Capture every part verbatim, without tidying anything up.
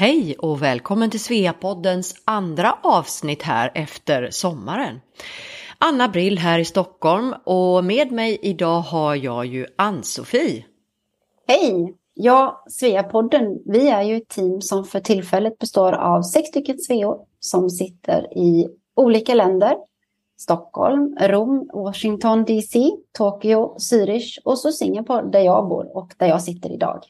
Hej och välkommen till Sveapoddens andra avsnitt här efter sommaren. Anna Brill här i Stockholm och med mig idag har jag ju Ann-Sofie. Hej! Ja, Sveapodden, vi är ju ett team som för tillfället består av sex stycken sveor som sitter i olika länder. Stockholm, Rom, Washington D C, Tokyo, Zürich och så Singapore där jag bor och där jag sitter idag.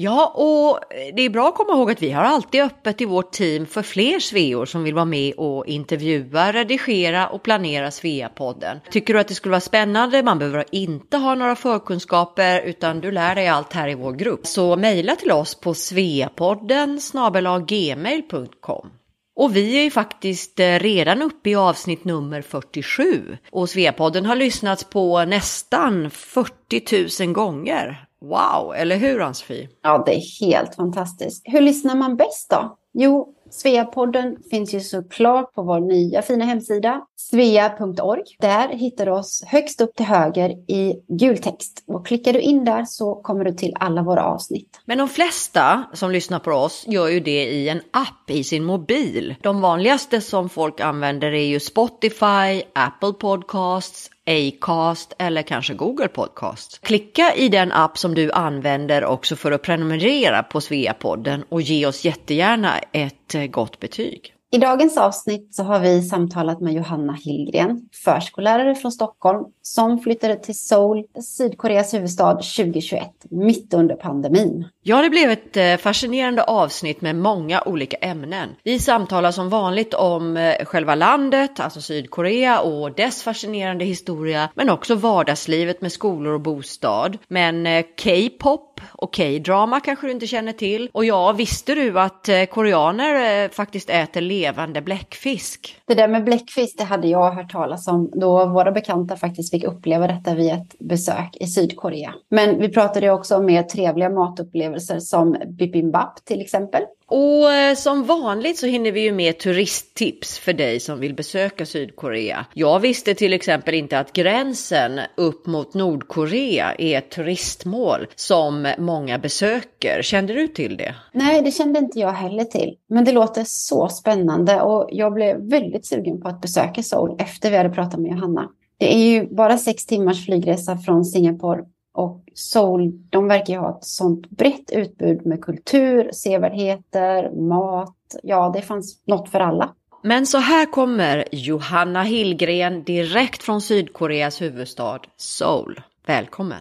Ja, och det är bra att komma ihåg att vi har alltid öppet i vårt team för fler sveor som vill vara med och intervjua, redigera och planera Sveapodden. Tycker du att det skulle vara spännande, man behöver inte ha några förkunskaper utan du lär dig allt här i vår grupp. Så mejla till oss på sveapodden snabel-a gmail punkt com. Och vi är ju faktiskt redan uppe i avsnitt nummer fyrtiosju och Sveapodden har lyssnats på nästan fyrtio tusen gånger. Wow, eller hur Ann-Sofie? Ja, det är helt fantastiskt. Hur lyssnar man bäst då? Jo, Sveapodden finns ju såklart på vår nya fina hemsida svea punkt org. Där hittar du oss högst upp till höger i gul text. Och klickar du in där så kommer du till alla våra avsnitt. Men de flesta som lyssnar på oss gör ju det i en app i sin mobil. De vanligaste som folk använder är ju Spotify, Apple Podcasts, Acast eller kanske Google Podcasts. Klicka i den app som du använder också för att prenumerera på Sveapodden och ge oss jättegärna ett gott betyg. I dagens avsnitt så har vi samtalat med Johanna Hildgren, förskollärare från Stockholm som flyttade till Seoul, Sydkoreas huvudstad tjugohundratjugoett, mitt under pandemin. Ja, det blev ett fascinerande avsnitt med många olika ämnen. Vi samtalar som vanligt om själva landet, alltså Sydkorea och dess fascinerande historia, men också vardagslivet med skolor och bostad. Men K-pop och K-drama kanske du inte känner till. Och ja, visste du att koreaner faktiskt äter levande bläckfisk? Det där med bläckfisk, det hade jag hört talas om då våra bekanta faktiskt fick uppleva detta vid ett besök i Sydkorea. Men vi pratade också om mer trevliga matupplevelser som bibimbap till exempel. Och som vanligt så hinner vi ju med turisttips för dig som vill besöka Sydkorea. Jag visste till exempel inte att gränsen upp mot Nordkorea är ett turistmål som många besöker. Kände du till det? Nej, det kände inte jag heller till. Men det låter så spännande och jag blev väldigt sugen på att besöka Seoul efter vi hade pratat med Johanna. Det är ju bara sex timmars flygresa från Singapore. Och Seoul, de verkar ju ha ett sånt brett utbud med kultur, sevärdheter, mat. Ja, det fanns något för alla. Men så här kommer Johanna Hildgren direkt från Sydkoreas huvudstad, Seoul. Välkommen!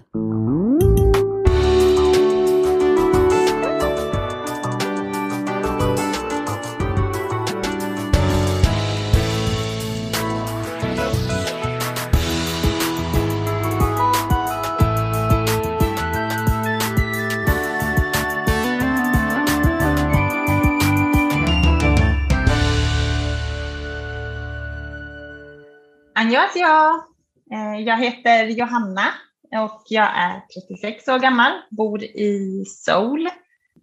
Jag. jag heter Johanna och jag är trettiosex år gammal, bor i Seoul.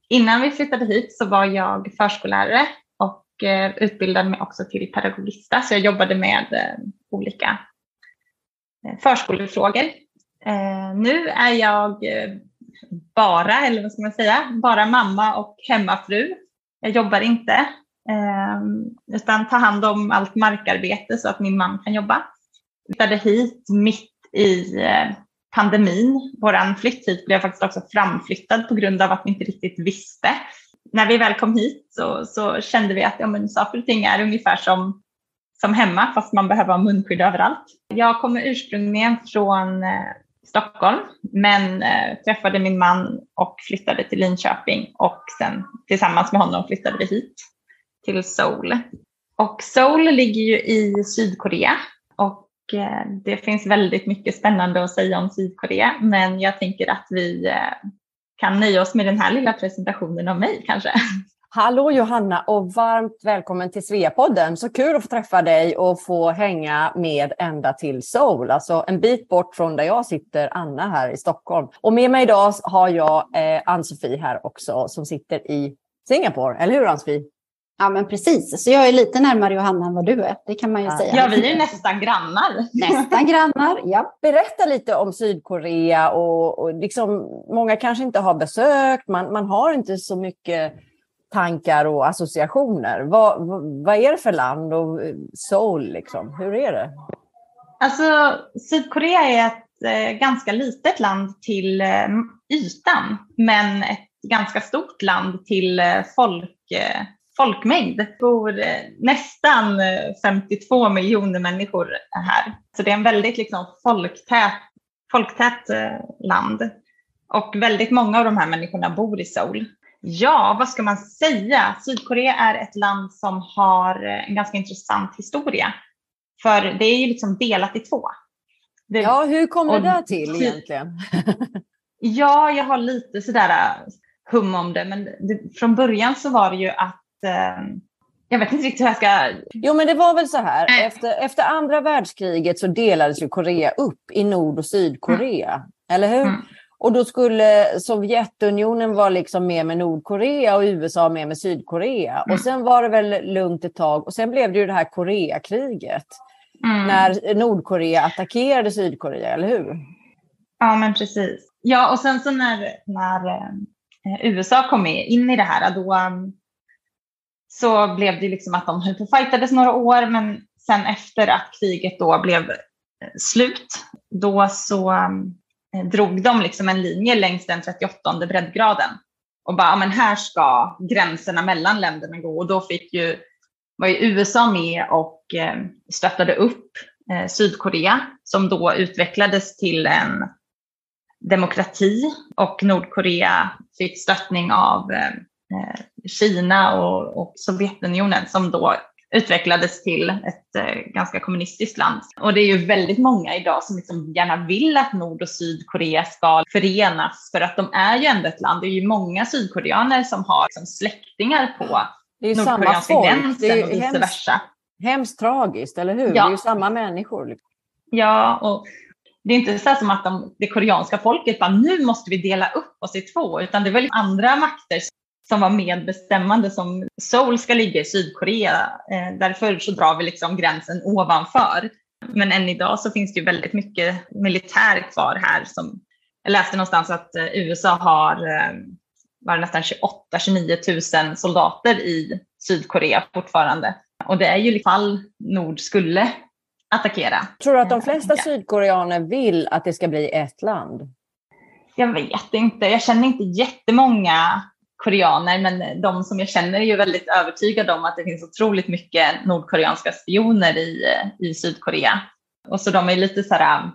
Innan vi flyttade hit så var jag förskollärare och utbildade mig också till pedagogista. Så jag jobbade med olika förskolefrågor. Nu är jag bara, eller vad ska man säga, bara mamma och hemmafru. Jag jobbar inte utan tar hand om allt markarbete så att min man kan jobba. Vi flyttade hit mitt i pandemin. Vår flytt hit blev faktiskt också framflyttad på grund av att vi inte riktigt visste. När vi väl kom hit så, så kände vi att ja, men saker och ting är ungefär som, som hemma fast man behöver ha munskydd överallt. Jag kommer ursprungligen från eh, Stockholm men eh, träffade min man och flyttade till Linköping och sen tillsammans med honom flyttade vi hit till Seoul. Och Seoul ligger ju i Sydkorea och det finns väldigt mycket spännande att säga om Sydkorea, men jag tänker att vi kan nöja oss med den här lilla presentationen av mig kanske. Hallå Johanna och varmt välkommen till Sveapodden. Så kul att få träffa dig och få hänga med ända till Seoul. Alltså en bit bort från där jag sitter, Anna här i Stockholm. Och med mig idag har jag Ann-Sofie här också som sitter i Singapore, eller hur Ann-Sofie? Ja men precis, så jag är lite närmare Johanna än vad du är, det kan man ju ja. säga. Ja, vi är nästan grannar. Nästan grannar, ja. Berätta lite om Sydkorea och, och liksom, många kanske inte har besökt, man, man har inte så mycket tankar och associationer. Vad, vad, vad är det för land och Seoul liksom? Hur är det? Alltså Sydkorea är ett eh, ganska litet land till eh, ytan, men ett ganska stort land till eh, folk, eh, folkmängd. Det bor eh, nästan femtiotvå miljoner människor här. Så det är en väldigt liksom, folktät, folktät eh, land. Och väldigt många av de här människorna bor i Seoul. Ja, vad ska man säga? Sydkorea är ett land som har en ganska intressant historia. För det är ju liksom delat i två. Det, ja, hur kom det där till egentligen? Ja, jag har lite sådär hum om det. Men det, från början så var det ju att... Eh, jag vet inte riktigt hur jag ska... Jo, men det var väl så här. Äh. Efter, efter andra världskriget så delades ju Korea upp i Nord- och Sydkorea. Mm. Eller hur? Mm. Och då skulle Sovjetunionen vara liksom med med Nordkorea och U S A med med Sydkorea. Mm. Och sen var det väl lugnt ett tag. Och sen blev det ju det här Koreakriget. Mm. När Nordkorea attackerade Sydkorea, eller hur? Ja, men precis. Ja, och sen så när, när U S A kom in i det här, då så blev det liksom att de hyperfightades några år. Men sen efter att kriget då blev slut, då så... drog de liksom en linje längs den trettioåttonde breddgraden. Och bara, ja, men här ska gränserna mellan länderna gå. Och då fick ju, var ju U S A med och eh, stöttade upp eh, Sydkorea. Som då utvecklades till en demokrati. Och Nordkorea fick stöttning av eh, Kina och, och Sovjetunionen. Som då utvecklades till ett eh, ganska kommunistiskt land. Och det är ju väldigt många idag som liksom gärna vill att Nord- och Sydkorea ska förenas. För att de är ju ändå ett land. Det är ju många sydkoreaner som har liksom, släktingar på nordkoreanska gränsen och vice versa. Hemskt tragiskt, eller hur? Ja. Det är ju samma människor. Ja, och det är inte så som att de, det koreanska folket bara nu måste vi dela upp oss i två. Utan det är väl andra makter som var medbestämmande som Seoul ska ligga i Sydkorea. Eh, därför så drar vi liksom gränsen ovanför. Men än idag så finns det ju väldigt mycket militär kvar här. Som, jag läste någonstans att eh, U S A har eh, var nästan tjugoåtta till tjugonio tusen soldater i Sydkorea fortfarande. Och det är ju ifall Nord skulle attackera. Tror du att de flesta sydkoreaner vill att det ska bli ett land? Jag vet inte. Jag känner inte jättemånga koreaner, men de som jag känner är ju väldigt övertygade om att det finns otroligt mycket nordkoreanska spioner i, i Sydkorea. Och så de är lite sådär,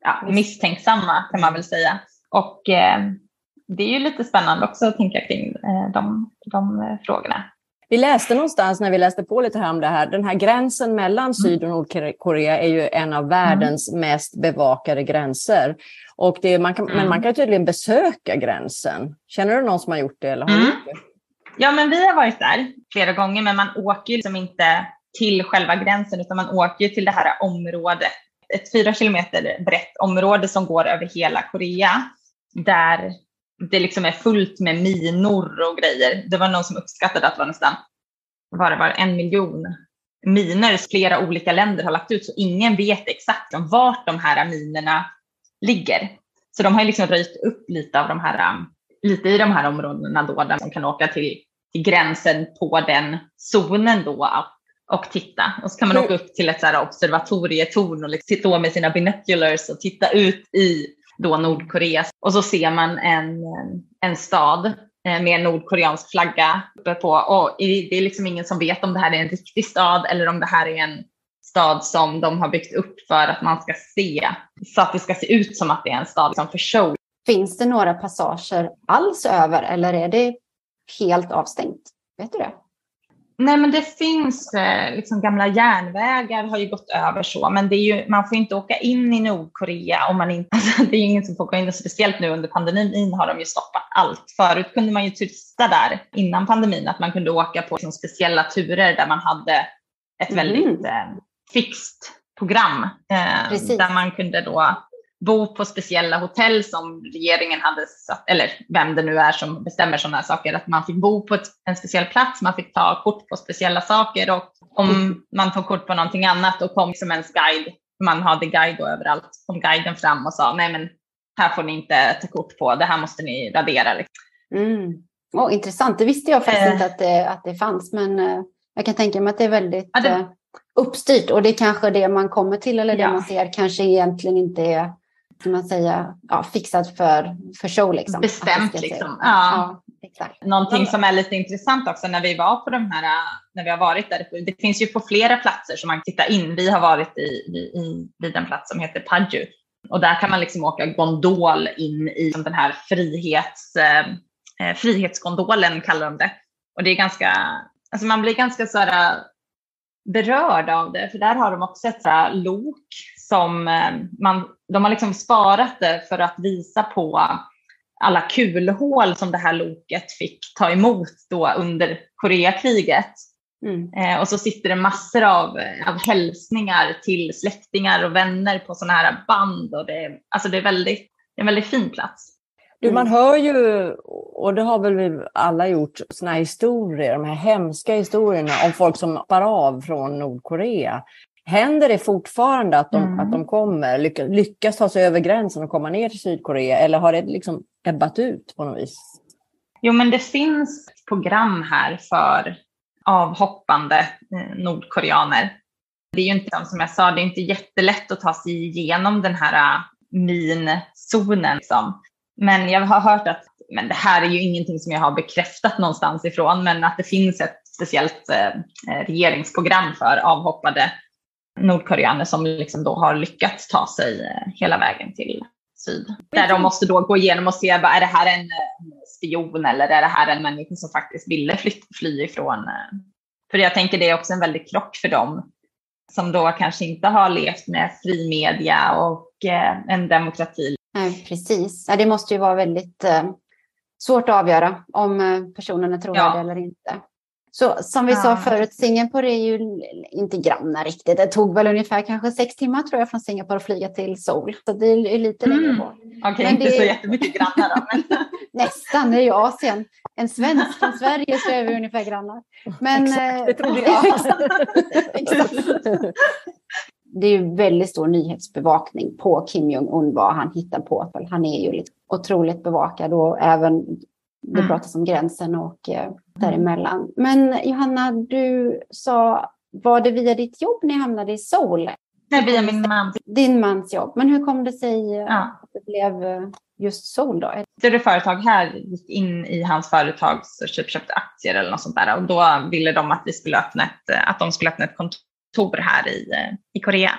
ja, misstänksamma kan man väl säga. Och eh, det är ju lite spännande också att tänka kring eh, de, de eh, frågorna. Vi läste någonstans när vi läste på lite här om det här. Den här gränsen mellan Syd- och Nordkorea är ju en av världens mm. mest bevakade gränser. Och det är, man kan, mm. Men man kan tydligen besöka gränsen. Känner du någon som har gjort det? Eller har mm. gjort det? Ja, men vi har varit där flera gånger. Men man åker ju liksom inte till själva gränsen utan man åker till det här området. Ett fyra kilometer brett område som går över hela Korea. Där... det liksom är fullt med minor och grejer. Det var någon som uppskattade att det var nästan var det var en miljon miner som flera olika länder har lagt ut. Så ingen vet exakt om vart de här minerna ligger. Så de har liksom röjt upp lite, av de här, lite i de här områdena då, där man kan åka till, till gränsen på den zonen då och titta. Och så kan man åka upp till ett så här observatorietorn och liksom sitta med sina binoculars och titta ut i då Nordkorea. Och så ser man en, en stad med nordkoreansk flagga uppe på. Och det är liksom ingen som vet om det här är en riktig stad eller om det här är en stad som de har byggt upp för att man ska se. Så att det ska se ut som att det är en stad som för show. Finns det några passager alls över eller är det helt avstängt? Vet du det? Nej, men det finns liksom gamla järnvägar har ju gått över så. Men det är ju, man får inte åka in i Nordkorea om man inte... Alltså, det är ju ingen som får gå in. Och speciellt nu under pandemin har de ju stoppat allt. Förut kunde man ju turista där innan pandemin. Att man kunde åka på liksom speciella turer där man hade ett väldigt mm. fixt program. Eh, där man kunde då bo på speciella hotell som regeringen hade satt, eller vem det nu är som bestämmer sådana här saker, att man fick bo på ett, en speciell plats, man fick ta kort på speciella saker och om man tog kort på någonting annat då kom som ens guide, man hade guide överallt, kom guiden fram och sa nej men här får ni inte ta kort på, det här måste ni radera. Mm. Oh, intressant, det visste jag faktiskt eh. inte att det, att det fanns, men eh, jag kan tänka mig att det är väldigt ja, det... Eh, uppstyrt, och det är kanske det man kommer till eller det ja. man ser kanske egentligen inte är, kan man säga, ja, fixat för, för show. Liksom. Bestämt liksom. Ja. Ja, exakt. Någonting som är lite intressant också när vi var på de här, när vi har varit där. Det finns ju på flera platser som man tittar in. Vi har varit i, i, i den plats som heter Paju. Och där kan man liksom åka gondol in i den här frihets, eh, frihetsgondolen kallar de det. Och det är ganska, alltså man blir ganska så här berörd av det. För där har de också ett så här lok som man, de har liksom sparat det för att visa på alla kulhål som det här loket fick ta emot då under Koreakriget. Mm. Eh, och så sitter det massor av, av hälsningar till släktingar och vänner på sådana här band. Och det, alltså det är väldigt, en väldigt fin plats. Du, man hör ju, och det har väl vi alla gjort, såna här historier, de här hemska historierna om folk som hoppar av från Nordkorea. Händer det fortfarande att de, mm. att de kommer, lyckas, lyckas ta sig över gränsen och komma ner till Sydkorea? Eller har det liksom ebbat ut på något vis? Jo, men det finns program här för avhoppande nordkoreaner. Det är ju inte, som jag sa, det är inte jättelätt att ta sig igenom den här minzonen. Liksom. Men jag har hört att, men det här är ju ingenting som jag har bekräftat någonstans ifrån, men att det finns ett speciellt eh, regeringsprogram för avhoppade nordkoreaner som liksom då har lyckats ta sig hela vägen till syd. Där de måste då gå igenom och se, är det här en spion eller är det här en människa som faktiskt ville fly, fly ifrån? För jag tänker det är också en väldigt krock för dem som då kanske inte har levt med fri media och en demokrati. Nej, precis. Det måste ju vara väldigt svårt att avgöra om personerna tror ja. det eller inte. Så som vi sa förut, Singapore är ju inte grannar riktigt. Det tog väl ungefär kanske sex timmar tror jag från Singapore att flyga till Seoul. Så det är lite mm. längre bort. Okej, okay, inte det... så jättemycket grannar då. Men... Nästan, det är ju Asien. En svensk från Sverige så är vi ungefär grannar. Men... Exakt, det trodde jag. Exakt. Det är ju väldigt stor nyhetsbevakning på Kim Jong-un, vad han hittar på. Han är ju lite otroligt bevakad och även... Det pratas om gränsen och eh, däremellan. Men Johanna, du sa, var det via ditt jobb ni hamnade i Seoul? Nej, via min mans. Din mans jobb. Men hur kom det sig ja. att det blev just Seoul då? Det företag här gick in i hans företag och köpte aktier eller något sånt där. Och då ville de att, vi skulle öppna ett, att de skulle öppna ett kontor här i, i Korea.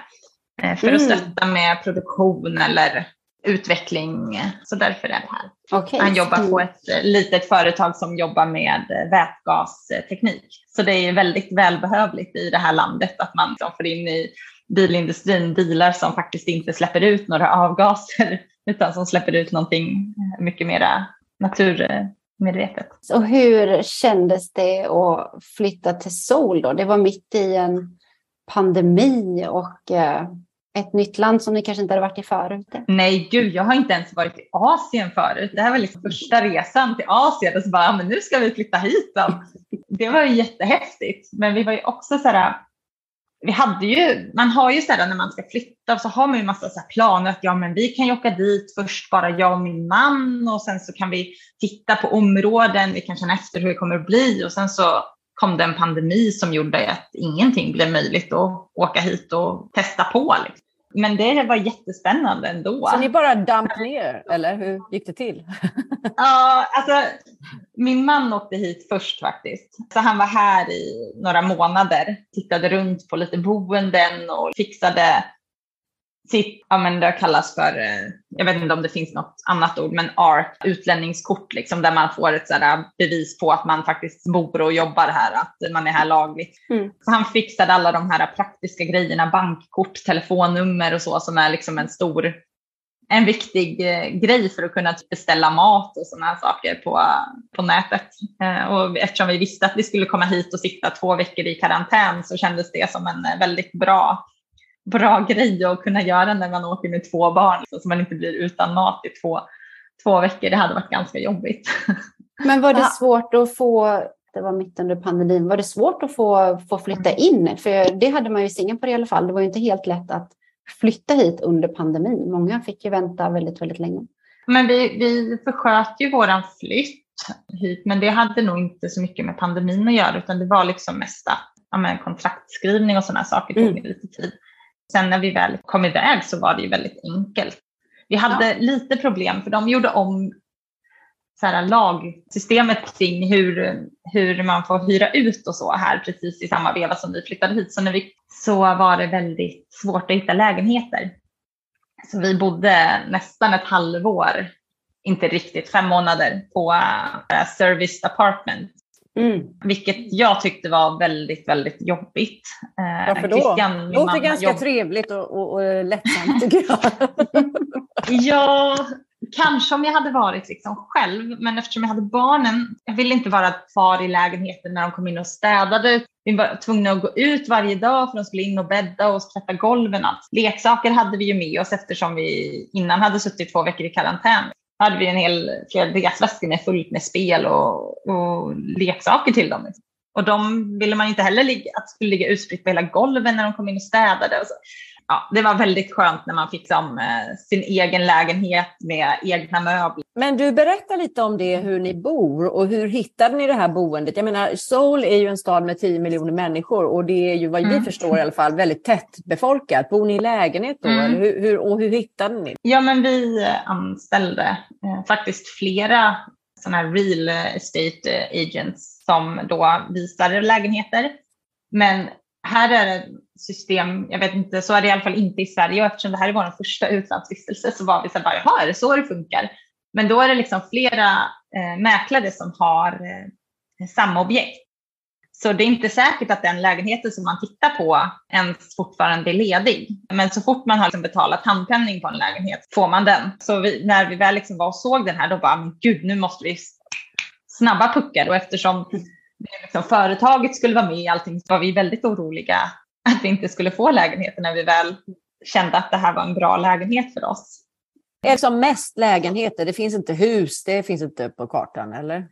För mm. att stötta med produktion eller... utveckling, så därför är det här. Okay. Han jobbar på ett litet företag som jobbar med vätgasteknik. Så det är väldigt välbehövligt i det här landet att man får in i bilindustrin bilar som faktiskt inte släpper ut några avgaser utan som släpper ut någonting mycket mer naturmedvetet. Och hur kändes det att flytta till Seoul då? Det var mitt i en pandemi och... ett nytt land som ni kanske inte hade varit i förut. Nej, gud, jag har inte ens varit i Asien förut. Det här var liksom första resan till Asien. Och så bara, men nu ska vi flytta hit då. Det var ju jättehäftigt. Men vi var ju också så här... Vi hade ju... Man har ju så här, när man ska flytta så har man ju en massa så här planer. Att ja, men vi kan ju åka dit först, bara jag och min man. Och sen så kan vi titta på områden. Vi kan känna efter hur det kommer att bli. Och sen så... kom det en pandemi som gjorde att ingenting blev möjligt att åka hit och testa på. Liksom. Men det var jättespännande ändå. Så ni bara damp ner, eller hur gick det till? Ja, alltså min man åkte hit först faktiskt. Så han var här i några månader, tittade runt på lite boenden och fixade sitt, ja men det kallas för, jag vet inte om det finns något annat ord, men A R C, utlänningskort liksom, där man får ett sådär bevis på att man faktiskt bor och jobbar här, att man är här lagligt. Mm. Så han fixade alla de här praktiska grejerna, bankkort, telefonnummer och så, som är liksom en stor, en viktig eh, grej för att kunna beställa mat och sådana här saker på, på nätet. Eh, och eftersom vi visste att vi skulle komma hit och sitta två veckor i karantän så kändes det som en väldigt bra bra grej att kunna göra när man åker med två barn. Så man inte blir utan mat i två, två veckor. Det hade varit ganska jobbigt. Men var det svårt att få, det var mitt under pandemin, var det svårt att få, få flytta in? För det hade man ju i Singapore i alla fall. Det var ju inte helt lätt att flytta hit under pandemin. Många fick ju vänta väldigt, väldigt länge. Men vi, vi försköt ju våran flytt. hit. Men det hade nog inte så mycket med pandemin att göra, utan det var liksom mest att ja, men kontraktskrivning och sådana saker tog mm. lite tid. Sen när vi väl kom iväg så var det ju väldigt enkelt. Vi hade ja. lite problem, för de gjorde om så här lagsystemet kring hur, hur man får hyra ut och så här precis i samma veva som vi flyttade hit. Så, när vi, så var det väldigt svårt att hitta lägenheter. Så vi bodde nästan ett halvår, inte riktigt fem månader, på uh, serviced apartment. Mm. Vilket jag tyckte var väldigt, väldigt jobbigt. Varför då? Christian, det är ganska jobb... trevligt och, och, och lättsamt tycker jag. Ja, kanske om jag hade varit liksom själv. Men eftersom jag hade barnen, jag ville inte vara kvar i lägenheten när de kom in och städade. Vi var tvungna att gå ut varje dag för att de skulle in och bädda och tvätta golven. Allt. Leksaker hade vi ju med oss eftersom vi innan hade suttit två veckor i karantän. Hade vi en hel fjärdedelsväska med fullt med spel och, och leksaker till dem. Och de ville man inte heller ligga, att skulle ligga utspritt på hela golven när de kom in och städade. Och så. Ja, det var väldigt skönt när man fick som, eh, sin egen lägenhet med egna möbler. Men du berättar lite om det, hur ni bor och hur hittade ni det här boendet? Jag menar, Seoul är ju en stad med tio miljoner människor och det är ju vad vi mm. förstår i alla fall väldigt tättbefolkat. Bor ni i lägenhet då? Mm. Eller hur, hur, och hur hittade ni? Ja, men vi anställde eh, faktiskt flera sådana här real estate agents som då visade lägenheter. Men här är det system, jag vet inte, så är det i alla fall inte i Sverige. Och eftersom det här är vår första utlandsvistelse så var vi så här, bara, jaha, är det så det funkar? Men då är det liksom flera eh, mäklare som har eh, samma objekt. Så det är inte säkert att den lägenheten som man tittar på ens fortfarande är ledig. Men så fort man har liksom betalat handpenning på en lägenhet får man den. Så vi, när vi väl liksom var och såg den här, då bara, men gud, nu måste vi snabba puckar. Och eftersom liksom, företaget skulle vara med i allting så var vi väldigt oroliga att vi inte skulle få lägenheten när vi väl kände att det här var en bra lägenhet för oss. Är det som mest lägenheter? Det finns inte hus, det finns inte på kartan, eller?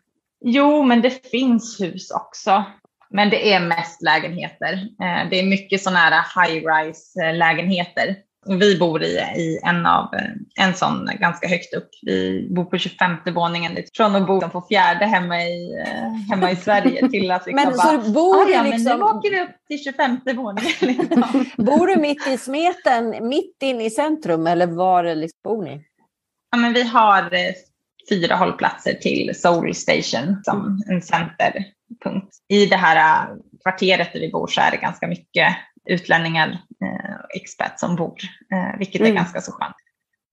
Jo, men det finns hus också. Men det är mest lägenheter. Det är mycket sådana här high-rise-lägenheter. Vi bor i, i en, av, en sån ganska högt upp. Vi bor på tjugofemte våningen. Från att bo på fjärde hemma i, hemma i Sverige till att liksom men, bara... Så bor du ja, liksom... men nu åker vi upp till tjugofemte våningen. Liksom. Bor du mitt i smeten, mitt in i centrum eller var liksom bor ni? Ja, men vi har fyra hållplatser till Seoul Station som en centerpunkt. I det här kvarteret där vi bor så är det ganska mycket utlänningar och eh, expats som bor, eh, vilket är mm. ganska så skönt.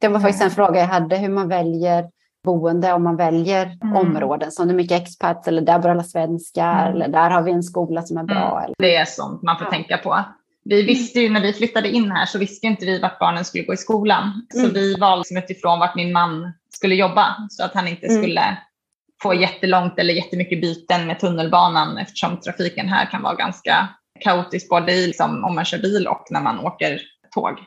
Det var faktiskt en fråga jag hade, hur man väljer boende, om man väljer mm. områden som det är mycket expats eller där bor alla svenskar mm. eller där har vi en skola som är bra. Mm. Eller? Det är sånt man får ja. tänka på. Vi visste ju när vi flyttade in här så visste inte vi vart barnen skulle gå i skolan. Mm. Så vi valde utifrån vart min man skulle jobba så att han inte mm. skulle få jättelångt eller jättemycket byten med tunnelbanan eftersom trafiken här kan vara ganska kaotisk både i, liksom, om man kör bil och när man åker tåg.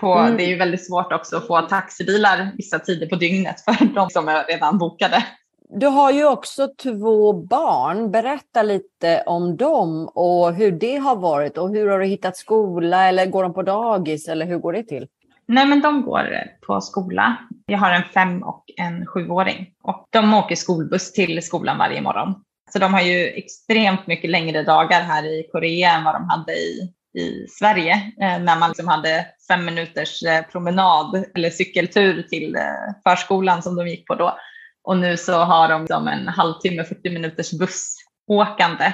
På, mm. Det är ju väldigt svårt också att få taxibilar vissa tider på dygnet för de som är redan bokade. Du har ju också två barn. Berätta lite om dem och hur det har varit och hur har du hittat skola eller går de på dagis eller hur går det till? Nej, men de går på skola. Jag har en fem- och en sjuåring och de åker skolbuss till skolan varje morgon. Så de har ju extremt mycket längre dagar här i Korea än vad de hade i, i Sverige. Eh, när man liksom hade fem minuters eh, promenad eller cykeltur till eh, förskolan som de gick på då. Och nu så har de liksom en halvtimme, fyrtio minuters bussåkande.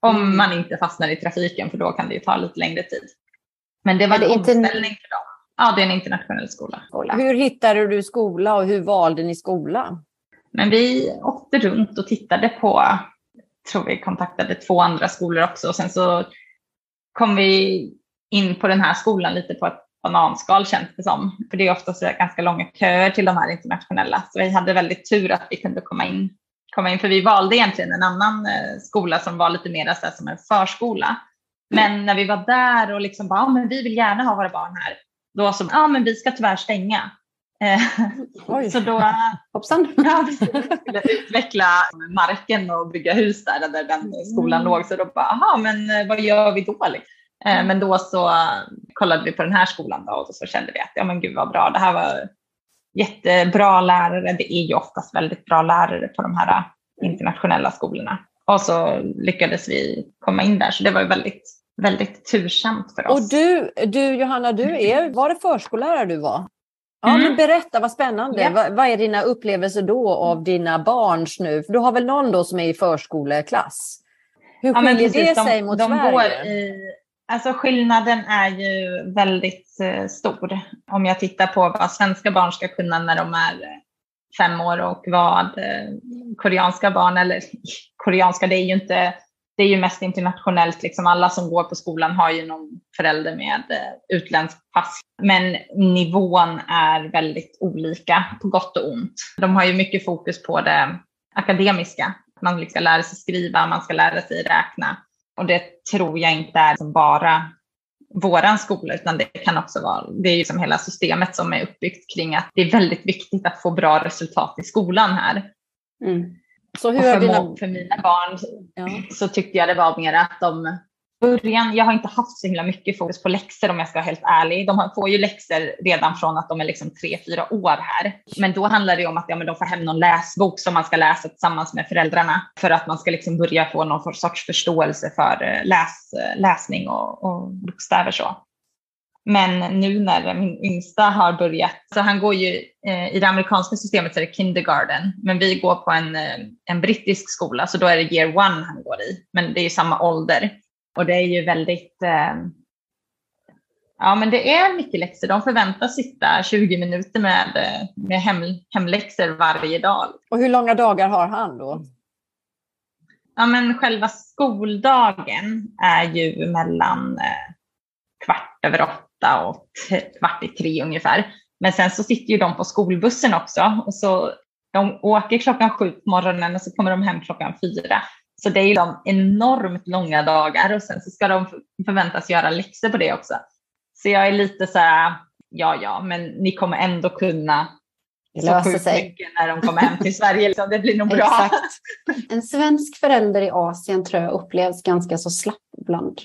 Om man inte fastnar i trafiken, för då kan det ju ta lite längre tid. Men det var en omställning för dem. Ja, det är en internationell skola. Hur hittade du skola och hur valde ni skola? Men vi åkte runt och tittade på, tror vi kontaktade två andra skolor också. Och sen så kom vi in på den här skolan lite på ett bananskal känns det som. För det är oftast ganska långa köer till de här internationella. Så vi hade väldigt tur att vi kunde komma in. Komma in för vi valde egentligen en annan skola som var lite mer så här som en förskola. Men när vi var där och liksom bara, ah, men vi vill gärna ha våra barn här. Då så, ja ah, men vi ska tyvärr stänga. Oj. Så då hoppsan. Ja, vi skulle utveckla marken och bygga hus där, där den skolan mm. låg. Så då bara, aha, men vad gör vi då? Mm. Men då så kollade vi på den här skolan då, och så kände vi att ja, men gud vad bra. Det här var jättebra lärare. Det är ju oftast väldigt bra lärare på de här internationella skolorna. Och så lyckades vi komma in där, så det var ju väldigt, väldigt tursamt för oss. Och du, du Johanna, du är, var det förskollärare du var? Ja, mm. men berätta, vad spännande. Yeah. Va, vad är dina upplevelser då av dina barns nu? För du har väl någon då som är i förskoleklass? Hur skiljer ja, precis, det sig de, mot de Sverige? Går i, alltså skillnaden är ju väldigt eh, stor. Om jag tittar på vad svenska barn ska kunna när de är fem år och vad eh, koreanska barn, eller koreanska, det är ju inte... Det är ju mest internationellt, liksom alla som går på skolan har ju någon förälder med utländsk pass. Men nivån är väldigt olika, på gott och ont. De har ju mycket fokus på det akademiska. Man ska lära sig skriva, man ska lära sig räkna. Och det tror jag inte är bara våran skola, utan det kan också vara, det är ju som hela systemet som är uppbyggt kring att det är väldigt viktigt att få bra resultat i skolan här. Mm. Så hur för, dina... för mina barn ja. Så tyckte jag det var mer att de början, jag har inte haft så himla mycket fokus på läxor om jag ska vara helt ärlig. De får ju läxor redan från att de är liksom tre, fyra år här. Men då handlar det om att ja, men de får hem någon läsbok som man ska läsa tillsammans med föräldrarna. För att man ska liksom börja få någon sorts förståelse för läs, läsning och, och bokstäver så. Men nu när min yngsta har börjat, så han går ju eh, i det amerikanska systemet så är det kindergarten. Men vi går på en, en brittisk skola, så då är det year one han går i. Men det är ju samma ålder. Och det är ju väldigt, eh, ja men det är mycket läxor. De förväntas sitta tjugo minuter med, med hem, hemläxor varje dag. Och hur långa dagar har han då? Ja men själva skoldagen är ju mellan... Eh, kvart över åtta och kvart i tre ungefär. Men sen så sitter ju de på skolbussen också. Och så de åker klockan sju på morgonen och så kommer de hem klockan fyra. Så det är ju de enormt långa dagar. Och sen så ska de förväntas göra läxor på det också. Så jag är lite så här, ja ja, men ni kommer ändå kunna lösa sig när de kommer hem till Sverige. Liksom. Det blir nog bra. Exakt. En svensk förälder i Asien tror jag upplevs ganska så slapp ibland.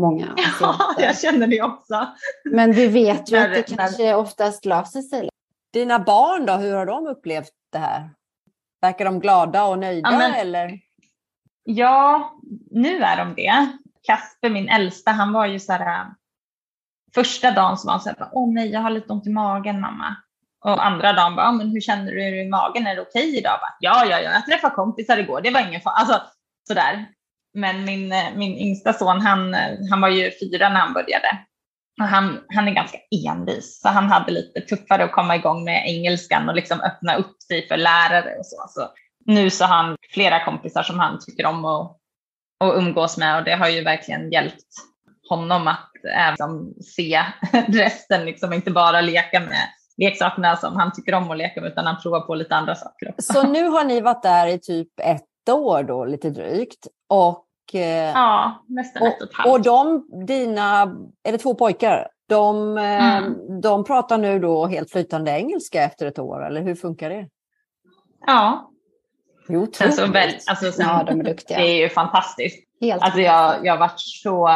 Många ja, jag känner det också. Men vi vet ju att det kanske oftast löser sig. Dina barn då, hur har de upplevt det här? Verkar de glada och nöjda ja, men, eller? Ja, nu är de det. Kasper, min äldsta, han var ju så här första dagen som han sa åh nej, jag har lite ont i magen mamma. Och andra dagen bara, men hur känner du i magen? Är det okej idag? Bara, ja, ja, ja, jag träffade kompisar igår. Det var ingen fara. Alltså, sådär. Men min, min yngsta son, han, han var ju fyra när han började. Och han, han är ganska envis. Så han hade lite tuffare att komma igång med engelskan och liksom öppna upp sig för lärare och så. Så nu så har han flera kompisar som han tycker om att, att umgås med. Och det har ju verkligen hjälpt honom att även se resten. Liksom inte bara leka med leksakerna som han tycker om att leka med, utan han provar på lite andra saker också. Så nu har ni varit där i typ ett år då, lite drygt. Och, ja, nästan ett och ett halvt. Och de, dina, är det två pojkar? De, mm. de pratar nu då helt flytande engelska efter ett år, eller hur funkar det? Ja. Jo, sen så väl, alltså, sen, ja, de är duktiga. Det är ju fantastiskt. Helt alltså jag, jag har varit så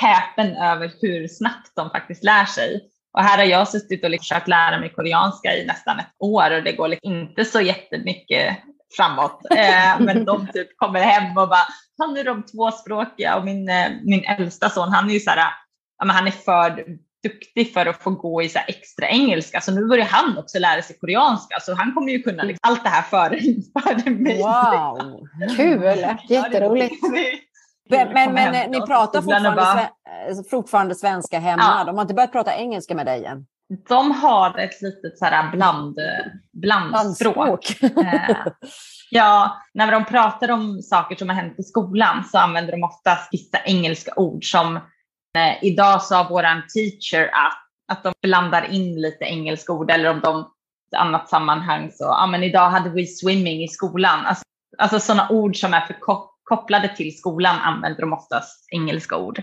häpen över hur snabbt de faktiskt lär sig. Och här har jag suttit och försökt lära mig koreanska i nästan ett år och det går liksom inte så jättemycket framåt. Eh, men de typ kommer hem och bara, han är de tvåspråkiga. Och min, eh, min äldsta son, han är ju så här, ja, men han är för duktig för att få gå i så här extra engelska. Så nu börjar han också lära sig koreanska. Så han kommer ju kunna liksom, allt det här för, för mig. Wow, kul! Jätteroligt. Men, men, men ni pratar fortfarande, bara, fortfarande svenska hemma. Ja. De har inte börjat prata engelska med dig än. De har ett litet så här bland, blandspråk. Ja, när de pratar om saker som har hänt i skolan så använder de oftast vissa engelska ord som eh, idag sa våran teacher att, att de blandar in lite engelska ord eller om de i annat sammanhang så, ja ah, men idag hade vi swimming i skolan. Alltså, alltså sådana ord som är för kopplade till skolan använder de oftast engelska ord.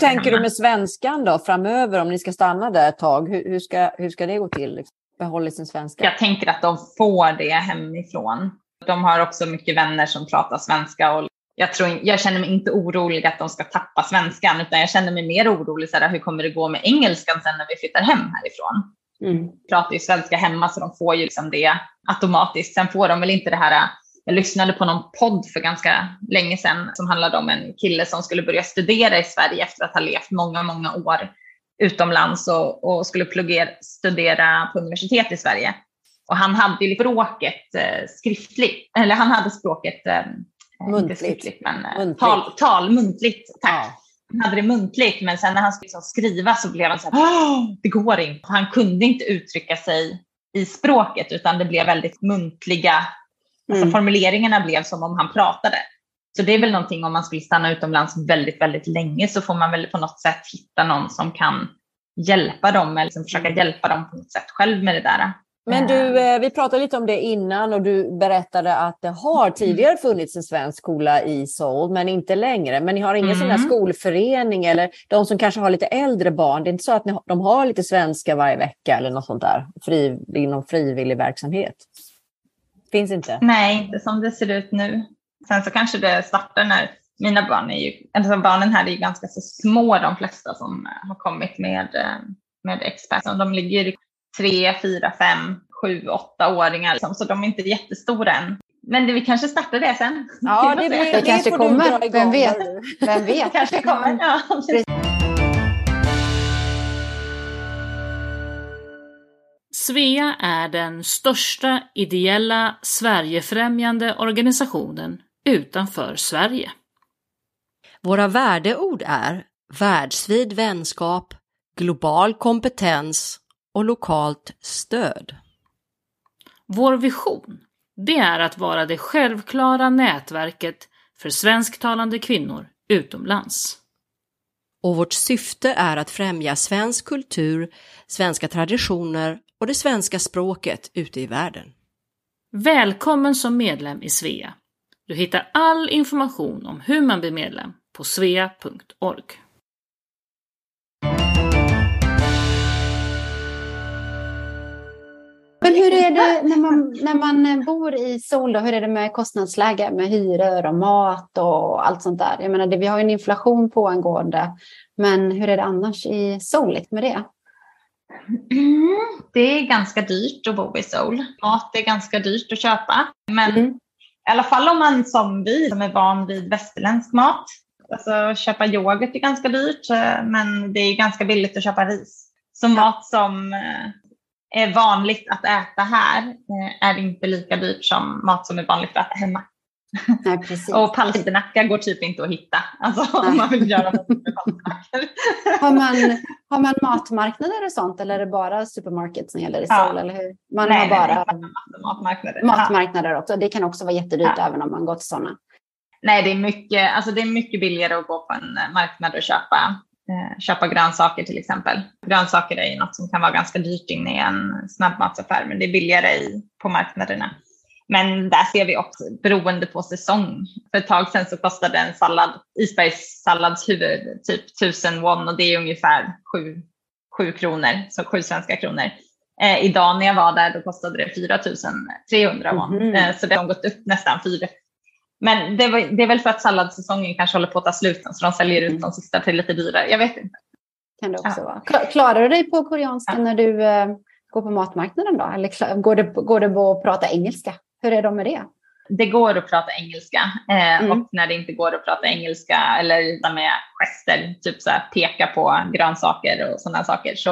Hur tänker du med svenskan då framöver om ni ska stanna där ett tag? Hur, hur, ska, hur ska det gå till? Behålla sin svenska? Jag tänker att de får det hemifrån. De har också mycket vänner som pratar svenska. Och jag, tror, jag känner mig inte orolig att de ska tappa svenskan. Utan jag känner mig mer orolig. Så här, hur kommer det gå med engelskan sen när vi flyttar hem härifrån? Mm. Pratar ju svenska hemma så de får ju liksom det automatiskt. Sen får de väl inte det här. Jag lyssnade på någon podd för ganska länge sedan som handlade om en kille som skulle börja studera i Sverige efter att ha levt många, många år utomlands och, och skulle plugga, studera på universitet i Sverige. Och han hade ju språket eh, skriftligt, eller han hade språket eh, muntligt. Skriftligt, men eh, muntligt. Tal, tal muntligt, tack. Ja. Han hade det muntligt, men sen när han skulle liksom skriva så blev han så här, oh, det går inte. Han kunde inte uttrycka sig i språket utan det blev väldigt muntliga, alltså mm. formuleringarna blev som om han pratade. Så det är väl någonting om man skulle stanna utomlands väldigt, väldigt länge så får man väl på något sätt hitta någon som kan hjälpa dem eller liksom försöka hjälpa dem på något sätt själv med det där. Men du, vi pratade lite om det innan och du berättade att det har tidigare funnits en svensk skola i Seoul men inte längre. Men ni har ingen mm. sån här skolförening eller de som kanske har lite äldre barn. Det är inte så att ni, de har lite svenska varje vecka eller något sånt där fri, inom frivillig verksamhet. Finns inte? Nej, det som det ser ut nu. Sen så kanske det startar när mina barn är ju, alltså barnen här är ju ganska så små de flesta som har kommit med, med experter. De ligger tre, fyra, fem, sju, åttaåringar. Liksom, så de är inte jättestora än. Men det, vi kanske startar det sen. Ja, det, blir, det kanske det kommer. Vem igång, vet? Vem vet? Det kanske kommer, ja. Svea är den största ideella Sverigefrämjande organisationen utanför Sverige. Våra värdeord är världsvid vänskap, global kompetens och lokalt stöd. Vår vision, det är att vara det självklara nätverket för svensktalande kvinnor utomlands. Och vårt syfte är att främja svensk kultur, svenska traditioner och det svenska språket ute i världen. Välkommen som medlem i Svea. Du hittar all information om hur man blir medlem på svea punkt org. Men hur är det när man, när man bor i Seoul då? Hur är det med kostnadsläge, med hyror och mat och allt sånt där? Jag menar, det, vi har ju en inflation pågående, men hur är det annars i Seoul med det? Mm, det är ganska dyrt att bo i Seoul. Mat är ganska dyrt att köpa, men mm. i alla fall om man som vi som är van vid västerländsk mat, alltså köpa yoghurt är ganska dyrt, men det är ganska billigt att köpa ris. Så ja. Mat som är vanligt att äta här är inte lika dyrt som mat som är vanligt att äta hemma. Nej, precis. Och palsternackar går typ inte att hitta. Alltså om man vill göra något med palsternackar. Har man, har man matmarknader och sånt? Eller är det bara supermarkets som gäller i Seoul? Ja. Eller hur? Man nej, har bara nej, nej. matmarknader. Matmarknader också. Det kan också vara jättedyrt ja. Även om man går till sådana. Nej, det är mycket, alltså det är mycket billigare att gå på en marknad och köpa. Köpa grönsaker till exempel. Grönsaker är ju något som kan vara ganska dyrt inne i en snabbmatsaffär, men det är billigare i, på marknaderna. Men där ser vi också beroende på säsong. För ett tag sedan så kostade en sallad, isbergssalladshuvud typ tusen won och det är ungefär sju kronor, så sju svenska kronor. Eh, idag när jag var där då kostade det fyra tusen trehundra won. Mm. Eh, så det har gått upp nästan fyra. Men det, var, det är väl för att salladssäsongen kanske håller på att ta slut så de säljer ut de sista till lite dyrare. Jag vet inte. Kan det också ja. Vara. Klarar du dig på koreanska ja. När du eh, går på matmarknaden då? Eller går det, går det på att prata engelska? Hur är det med det? Det går att prata engelska. Eh, mm. Och när det inte går att prata engelska eller med gester, typ så här, peka på grönsaker och sådana saker, så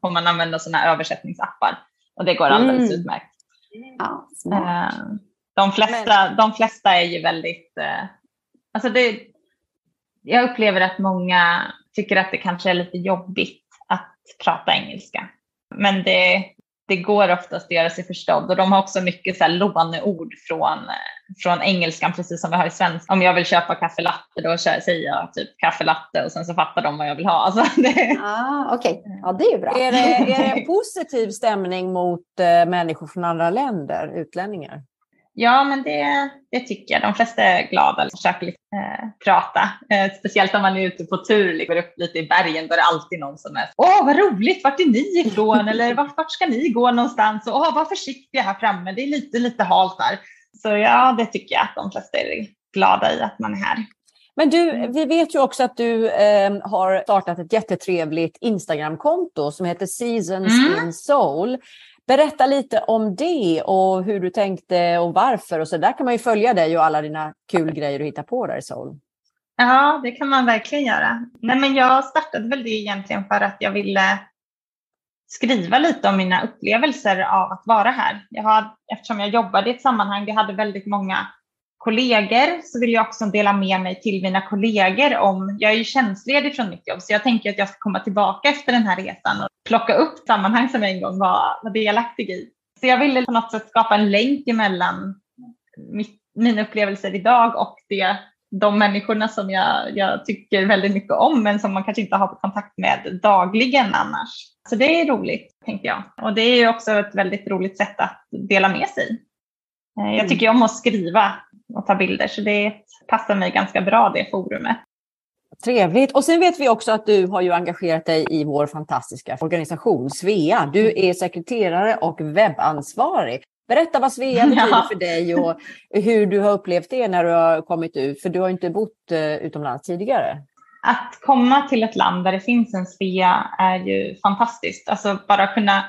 får man använda sådana översättningsappar. Och det går alldeles mm. utmärkt. Ja, smart. Eh, De flesta, Men... de flesta är ju väldigt... Alltså det, jag upplever att många tycker att det kanske är lite jobbigt att prata engelska. Men det, det går oftast att göra sig förstådd. Och de har också mycket så här låneord från, från engelskan, precis som vi har i svenska. Om jag vill köpa kaffelatte, då säger jag typ kaffelatte och sen så fattar de vad jag vill ha. Alltså det... Ah, okej. Okay. Ja, det är ju bra. Är det, är det en positiv stämning mot människor från andra länder, utlänningar? Ja, men det, det tycker jag. De flesta är glada och försöker lite, eh, prata. Eh, speciellt om man är ute på tur och går upp lite i bergen. Då är det alltid någon som är åh, vad roligt, vart är ni ifrån? Eller vart, vart ska ni gå någonstans? Och åh, var försiktiga här framme. Det är lite, lite halt där. Så ja, det tycker jag att de flesta är glada i att man är här. Men du, vi vet ju också att du eh, har startat ett jättetrevligt Instagramkonto som heter Seasons mm. in Seoul. Berätta lite om det och hur du tänkte och varför. Och så där kan man ju följa dig och alla dina kul grejer du hittar på där i Seoul. Ja, det kan man verkligen göra. Nej, men jag startade väl det egentligen för att jag ville skriva lite om mina upplevelser av att vara här. Jag har, eftersom jag jobbade i ett sammanhang, jag hade väldigt många kollegor, så vill jag också dela med mig till mina kollegor om, jag är ju tjänstledig från mitt jobb, så jag tänker att jag ska komma tillbaka efter den här resan och plocka upp sammanhang som jag en gång var, var delaktig i. Så jag ville på något sätt skapa en länk emellan mitt, mina upplevelser idag och det, de människorna som jag, jag tycker väldigt mycket om, men som man kanske inte har kontakt med dagligen annars. Så det är roligt, tänkte jag. Och det är ju också ett väldigt roligt sätt att dela med sig. Jag tycker om att skriva och ta bilder, så det passar mig ganska bra, det forumet. Trevligt. Och sen vet vi också att du har ju engagerat dig i vår fantastiska organisation Svea. Du är sekreterare och webbansvarig. Berätta vad Svea betyder ja. för dig och hur du har upplevt det när du har kommit ut. För du har inte bott utomlands tidigare. Att komma till ett land där det finns en Svea är ju fantastiskt. Alltså bara kunna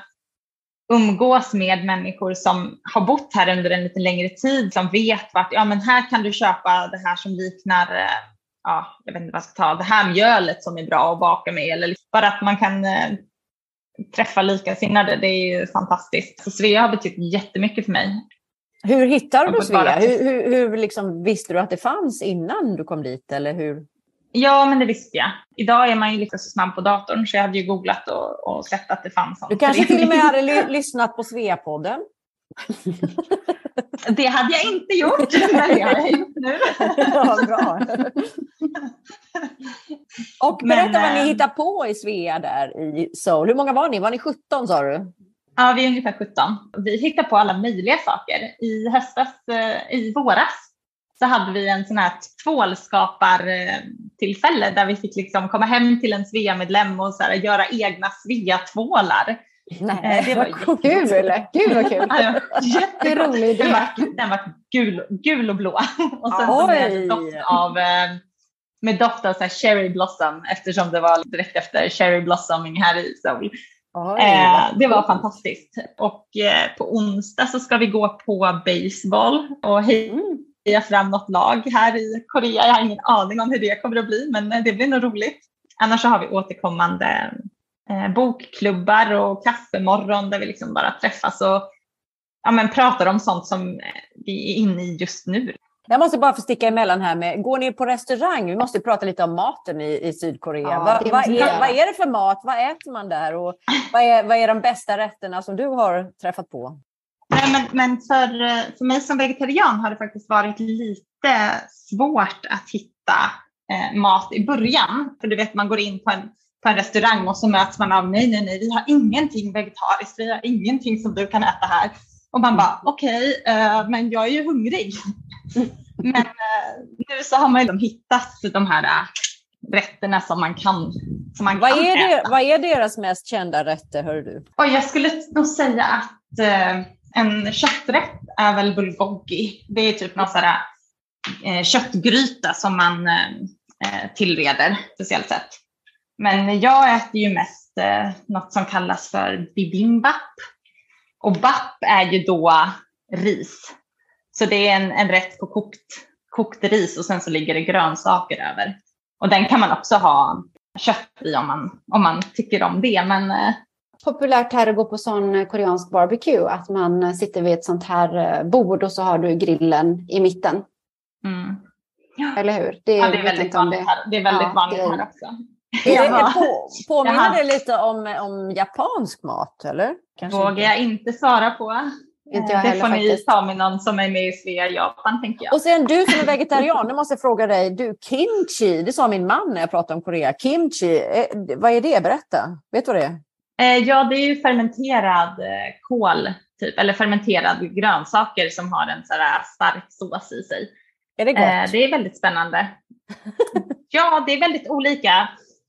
umgås med människor som har bott här under en lite längre tid, som vet vart, ja men här kan du köpa det här som liknar, ja jag vet inte vad jag ska ta, det här mjölet som är bra att baka med, eller bara att man kan eh, träffa likasinnade, det är ju fantastiskt. Så Svea har betytt jättemycket för mig. Hur hittar du Svea? Hur, hur, hur liksom, visste du att det fanns innan du kom dit, eller hur? Ja, men det visste jag. Idag är man ju lite så snabb på datorn, så jag hade ju googlat och, och sett att det fanns. Du kanske till och med hade l- lyssnat på Sveapodden. Det hade jag inte gjort, men det har jag gjort nu. Ja, bra. Och berätta men, vad ni hittar på i Svea där i Seoul. Hur många var ni? Var ni sjutton, sa du? Ja, vi är ungefär sjutton. Vi hittar på alla möjliga saker. I höstas, i våras, så hade vi en sån här tvålskapartillfälle där vi fick liksom komma hem till en Svea-medlem och så här göra egna Svea-tvålar. Nej, det var vad kul. Gud vad kul. Ja, jätterolig idé. Den var, den var gul, gul och blå. Och sen så med doft av, med doft av så här cherry blossom, eftersom det var direkt efter cherry blossoming här i Seoul. Oj, eh, det var fantastiskt. Och eh, på onsdag så ska vi gå på baseball och hej. Mm. Vi har fram något lag här i Korea. Jag har ingen aning om hur det kommer att bli, men det blir nog roligt. Annars så har vi återkommande bokklubbar och kaffemorgon där vi liksom bara träffas och ja, men pratar om sånt som vi är inne i just nu. Jag måste bara få sticka emellan här med, går ni på restaurang? Vi måste prata lite om maten i, i Sydkorea. Ja, va, vad, är, vad är det för mat? Vad äter man där? Och vad är, vad är de bästa rätterna som du har träffat på? Nej, men, men för, för mig som vegetarian har det faktiskt varit lite svårt att hitta eh, mat i början. För du vet, man går in på en, på en restaurang och så möts man av nej, nej, nej, vi har ingenting vegetariskt, vi har ingenting som du kan äta här. Och man bara, okej, okay, eh, men jag är ju hungrig. Men eh, nu så har man liksom hittat de här äh, rätterna som man kan, som man vad kan är det, äta. Vad är deras mest kända rätter, hör du? Och jag skulle nog säga att... Eh, en kötträtt är väl bulgogi. Det är typ någon sån här eh, köttgryta som man eh, tillreder speciellt sett. Men jag äter ju mest eh, något som kallas för bibimbap. Och bap är ju då ris. Så det är en, en rätt på kokt, kokt ris och sen så ligger det grönsaker över. Och den kan man också ha kött i om man, om man tycker om det. Men... Eh, populärt här att gå på sån koreansk barbecue, att man sitter vid ett sånt här bord och så har du grillen i mitten. Mm. Eller hur? Det är, ja, det är väldigt vanligt här. Det är väldigt ja, vanligt här också. Ja. På, påminner det lite om, om japansk mat, eller? Kanske vågar inte. Jag inte svara på. Inte jag det får ni faktiskt. Ta med någon som är med i Svea Japan, tänker jag. Och sen du som är vegetarian, nu måste jag fråga dig. Du, kimchi, det sa min man när jag pratade om Korea. Kimchi, vad är det? Berätta. Vet du vad det är? Ja, det är ju fermenterad kål, typ, eller fermenterade grönsaker som har en så här stark sås i sig. Är det gott? Det är väldigt spännande. Ja, det är väldigt olika.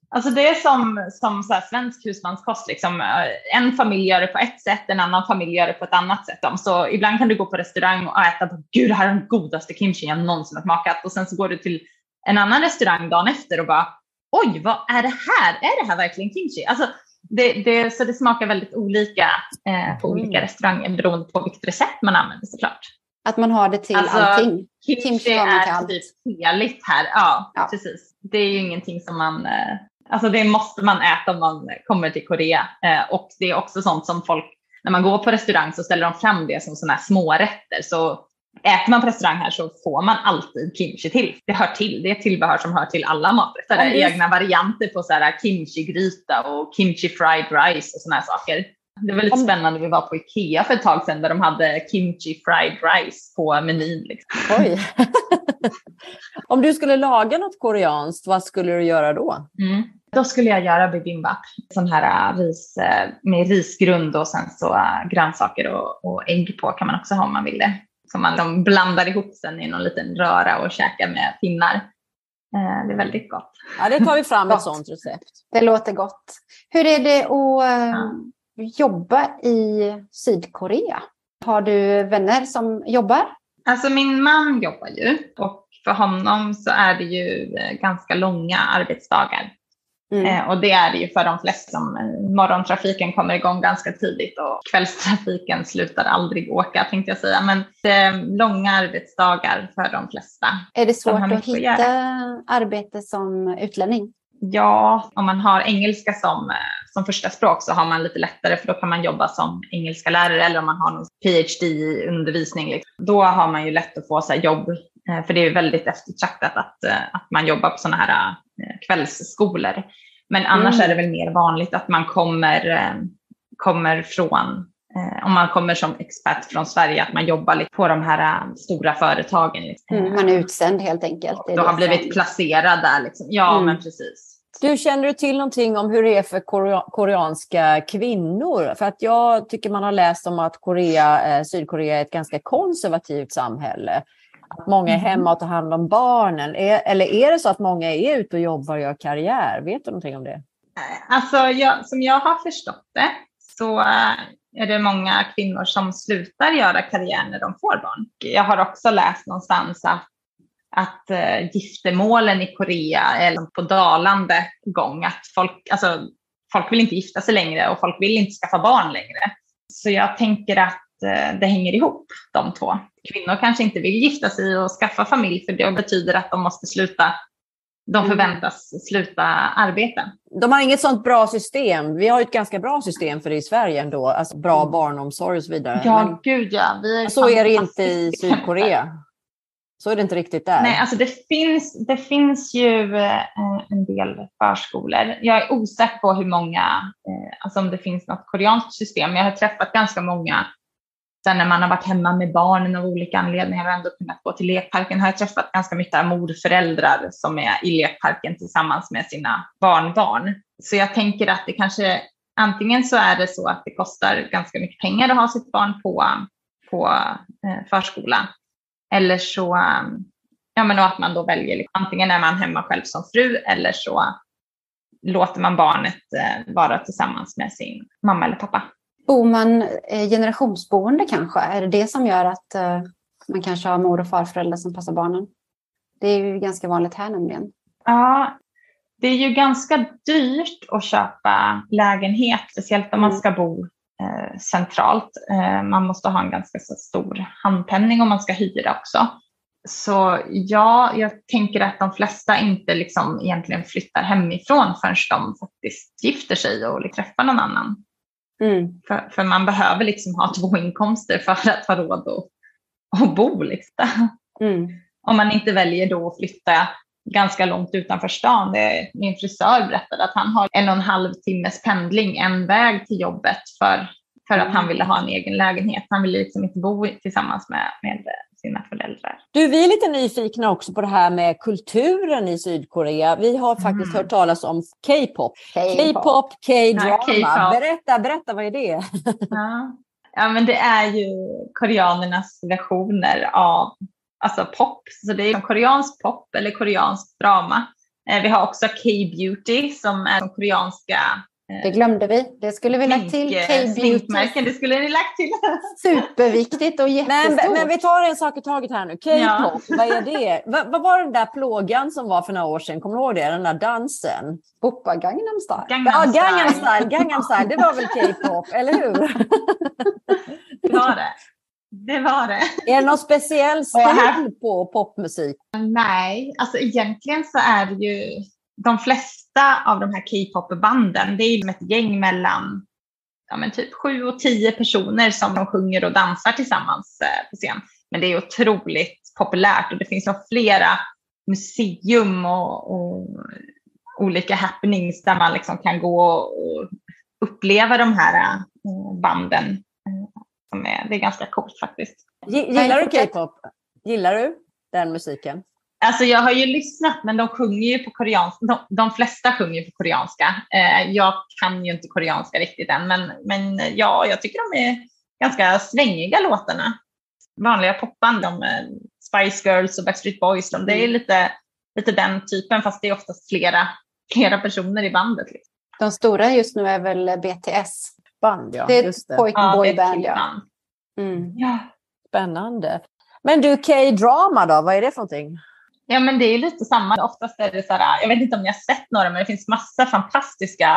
Alltså det är som, som så här svensk husmanskost. Liksom. En familj gör det på ett sätt, en annan familj gör det på ett annat sätt. Så ibland kan du gå på restaurang och äta, gud, det här är den godaste kimchi jag någonsin har smakat. Och sen så går du till en annan restaurang dagen efter och bara, oj, vad är det här? Är det här verkligen kimchi? Alltså, det, det, så det smakar väldigt olika eh, på olika mm. restauranger beroende på vilket recept man använder, såklart. Att man har det till alltså, allting. Kimchi, kimchi är till allt. Typ heligt här. Ja, ja, precis. Det är ju ingenting som man... Eh, alltså det måste man äta om man kommer till Korea. Eh, och det är också sånt som folk... När man går på restaurang så ställer de fram det som såna här smårätter. Så äter man på restaurang här så får man alltid kimchi till. Det hör till. Det är ett tillbehör som hör till alla maträtter. Det är egna varianter på så här kimchi-gryta och kimchi-fried rice och såna här saker. Det var lite om... spännande. Vi var på Ikea för ett tag sedan där de hade kimchi-fried rice på menyn. Liksom. Oj! Om du skulle laga något koreanskt, vad skulle du göra då? Mm. Då skulle jag göra bibimbap, sån här ris med risgrund och sen så grönsaker och, och ägg på kan man också ha om man vill det. Som man de blandar ihop sen i någon liten röra och käkar med pinnar. Det är väldigt gott. Ja, det tar vi fram ett sånt recept. Det låter gott. Hur är det att ja. jobba i Sydkorea? Har du vänner som jobbar? Alltså min man jobbar ju och för honom så är det ju ganska långa arbetsdagar. Mm. Och det är det ju för de flesta. Morgontrafiken kommer igång ganska tidigt och kvällstrafiken slutar aldrig åka, tänkte jag säga. Men långa arbetsdagar för de flesta. Är det svårt att hitta göra. arbete som utlänning? Ja, om man har engelska som, som första språk så har man lite lättare, för då kan man jobba som engelska lärare, eller om man har någon P H D i undervisning. Liksom. Då har man ju lätt att få så här jobb, för det är väldigt eftertraktat att, att man jobbar på sådana här kvällsskolor. Men annars mm. är det väl mer vanligt att man kommer, kommer från, om man kommer som expert från Sverige, att man jobbar lite på de här stora företagen. Liksom. Mm, man är utsänd helt enkelt. Och då har blivit placerad där. Liksom. Ja, mm. men precis. Du, känner du till någonting om hur det är för koreanska kvinnor? För att jag tycker man har läst om att Korea, Sydkorea är ett ganska konservativt samhälle. Att många är hemma och tar hand om barnen. Eller är det så att många är ute och jobbar och gör karriär? Vet du någonting om det? Alltså, jag, som jag har förstått det så är det många kvinnor som slutar göra karriär när de får barn. Jag har också läst någonstans att, att giftermålen i Korea är på dalande gång. Att folk, alltså, folk vill inte gifta sig längre och folk vill inte skaffa barn längre. Så jag tänker att det hänger ihop, de två. Kvinnor kanske inte vill gifta sig och skaffa familj, för det betyder att de måste sluta, de förväntas sluta arbeta. De har inget sånt bra system. Vi har ju ett ganska bra system för det i Sverige ändå. Alltså bra barnomsorg och så vidare. Ja, men gud ja. Vi är så är det inte i Sydkorea. Så är det inte riktigt där. Nej, alltså det finns, det finns ju en del förskolor. Jag är osäker på hur många, alltså om det finns något koreanskt system. Jag har träffat ganska många. Sen när man har varit hemma med barnen av olika anledningar och ändå kunnat gå till lekparken, har jag träffat ganska mycket morföräldrar som är i lekparken tillsammans med sina barnbarn. Så jag tänker att det kanske, antingen så är det så att det kostar ganska mycket pengar att ha sitt barn på, på förskola. Eller så, ja men att man då väljer, antingen är man hemma själv som fru eller så låter man barnet vara tillsammans med sin mamma eller pappa. Bor man generationsboende kanske? Är det det som gör att man kanske har mor- och farföräldrar som passar barnen? Det är ju ganska vanligt här nämligen. Ja, det är ju ganska dyrt att köpa lägenhet. Speciellt om man ska bo eh, centralt. Eh, man måste ha en ganska så stor handpenning om man ska hyra också. Så ja, jag tänker att de flesta inte liksom egentligen flyttar hemifrån förrän de faktiskt gifter sig och träffar någon annan. Mm. För, för man behöver liksom ha två inkomster för att ha råd och, och bo. Liksom. Mm. Om man inte väljer då att flytta ganska långt utanför stan. Det, min frisör berättade att han har en och en halv timmes pendling en väg till jobbet för, för mm. att han ville ha en egen lägenhet. Han ville liksom inte bo tillsammans med, med sina föräldrar. Du, vi är lite nyfikna också på det här med kulturen i Sydkorea. Vi har faktiskt mm. hört talas om K-pop. K-pop, K-drama. Ja, berätta, berätta, vad är det? ja. ja, men det är ju koreanernas versioner av alltså pop. Så det är som koreansk pop eller koreansk drama. Vi har också K-beauty som är de koreanska Det glömde vi. Det skulle vi lagt till. K-beauty. Det skulle ni lagt till. Superviktigt och jättestort. Men, men vi tar en sak i taget här nu. K-pop, ja. Vad är det? Vad, vad var den där plågan som var för några år sedan? Kommer du ihåg det? Den där dansen? Boppa Gangnam Style. Gangnam Style. Ja, Gangnam Style. Gangnam Style. Det var väl K-pop, eller hur? Det var det. Det var det. Är det någon speciell stil på popmusik? Nej, alltså egentligen så är det ju... De flesta av de här K-pop-banden, det är ett gäng mellan ja, men typ sju och tio personer som de sjunger och dansar tillsammans på scen. Men det är otroligt populärt och det finns flera museum och, och olika happenings där man liksom kan gå och uppleva de här banden. Som är, det är ganska coolt faktiskt. Gillar du K-pop? Gillar du den musiken? Alltså jag har ju lyssnat, men de sjunger ju på koreanska. De, de flesta sjunger på koreanska. Eh, jag kan ju inte koreanska riktigt än. Men, men ja, jag tycker de är ganska svängiga låtarna. Vanliga popband, de, Spice Girls och Backstreet Boys. De, det är lite, lite den typen, fast det är oftast flera, flera personer i bandet. Liksom. De stora just nu är väl B T S. Band, ja. Det är ett pojkboyband, ja. Band. Mm. Ja. Spännande. Men du, K-drama då? Vad är det för någonting? Ja, men det är lite samma. Oftast är det så här, jag vet inte om ni har sett några, men det finns massa fantastiska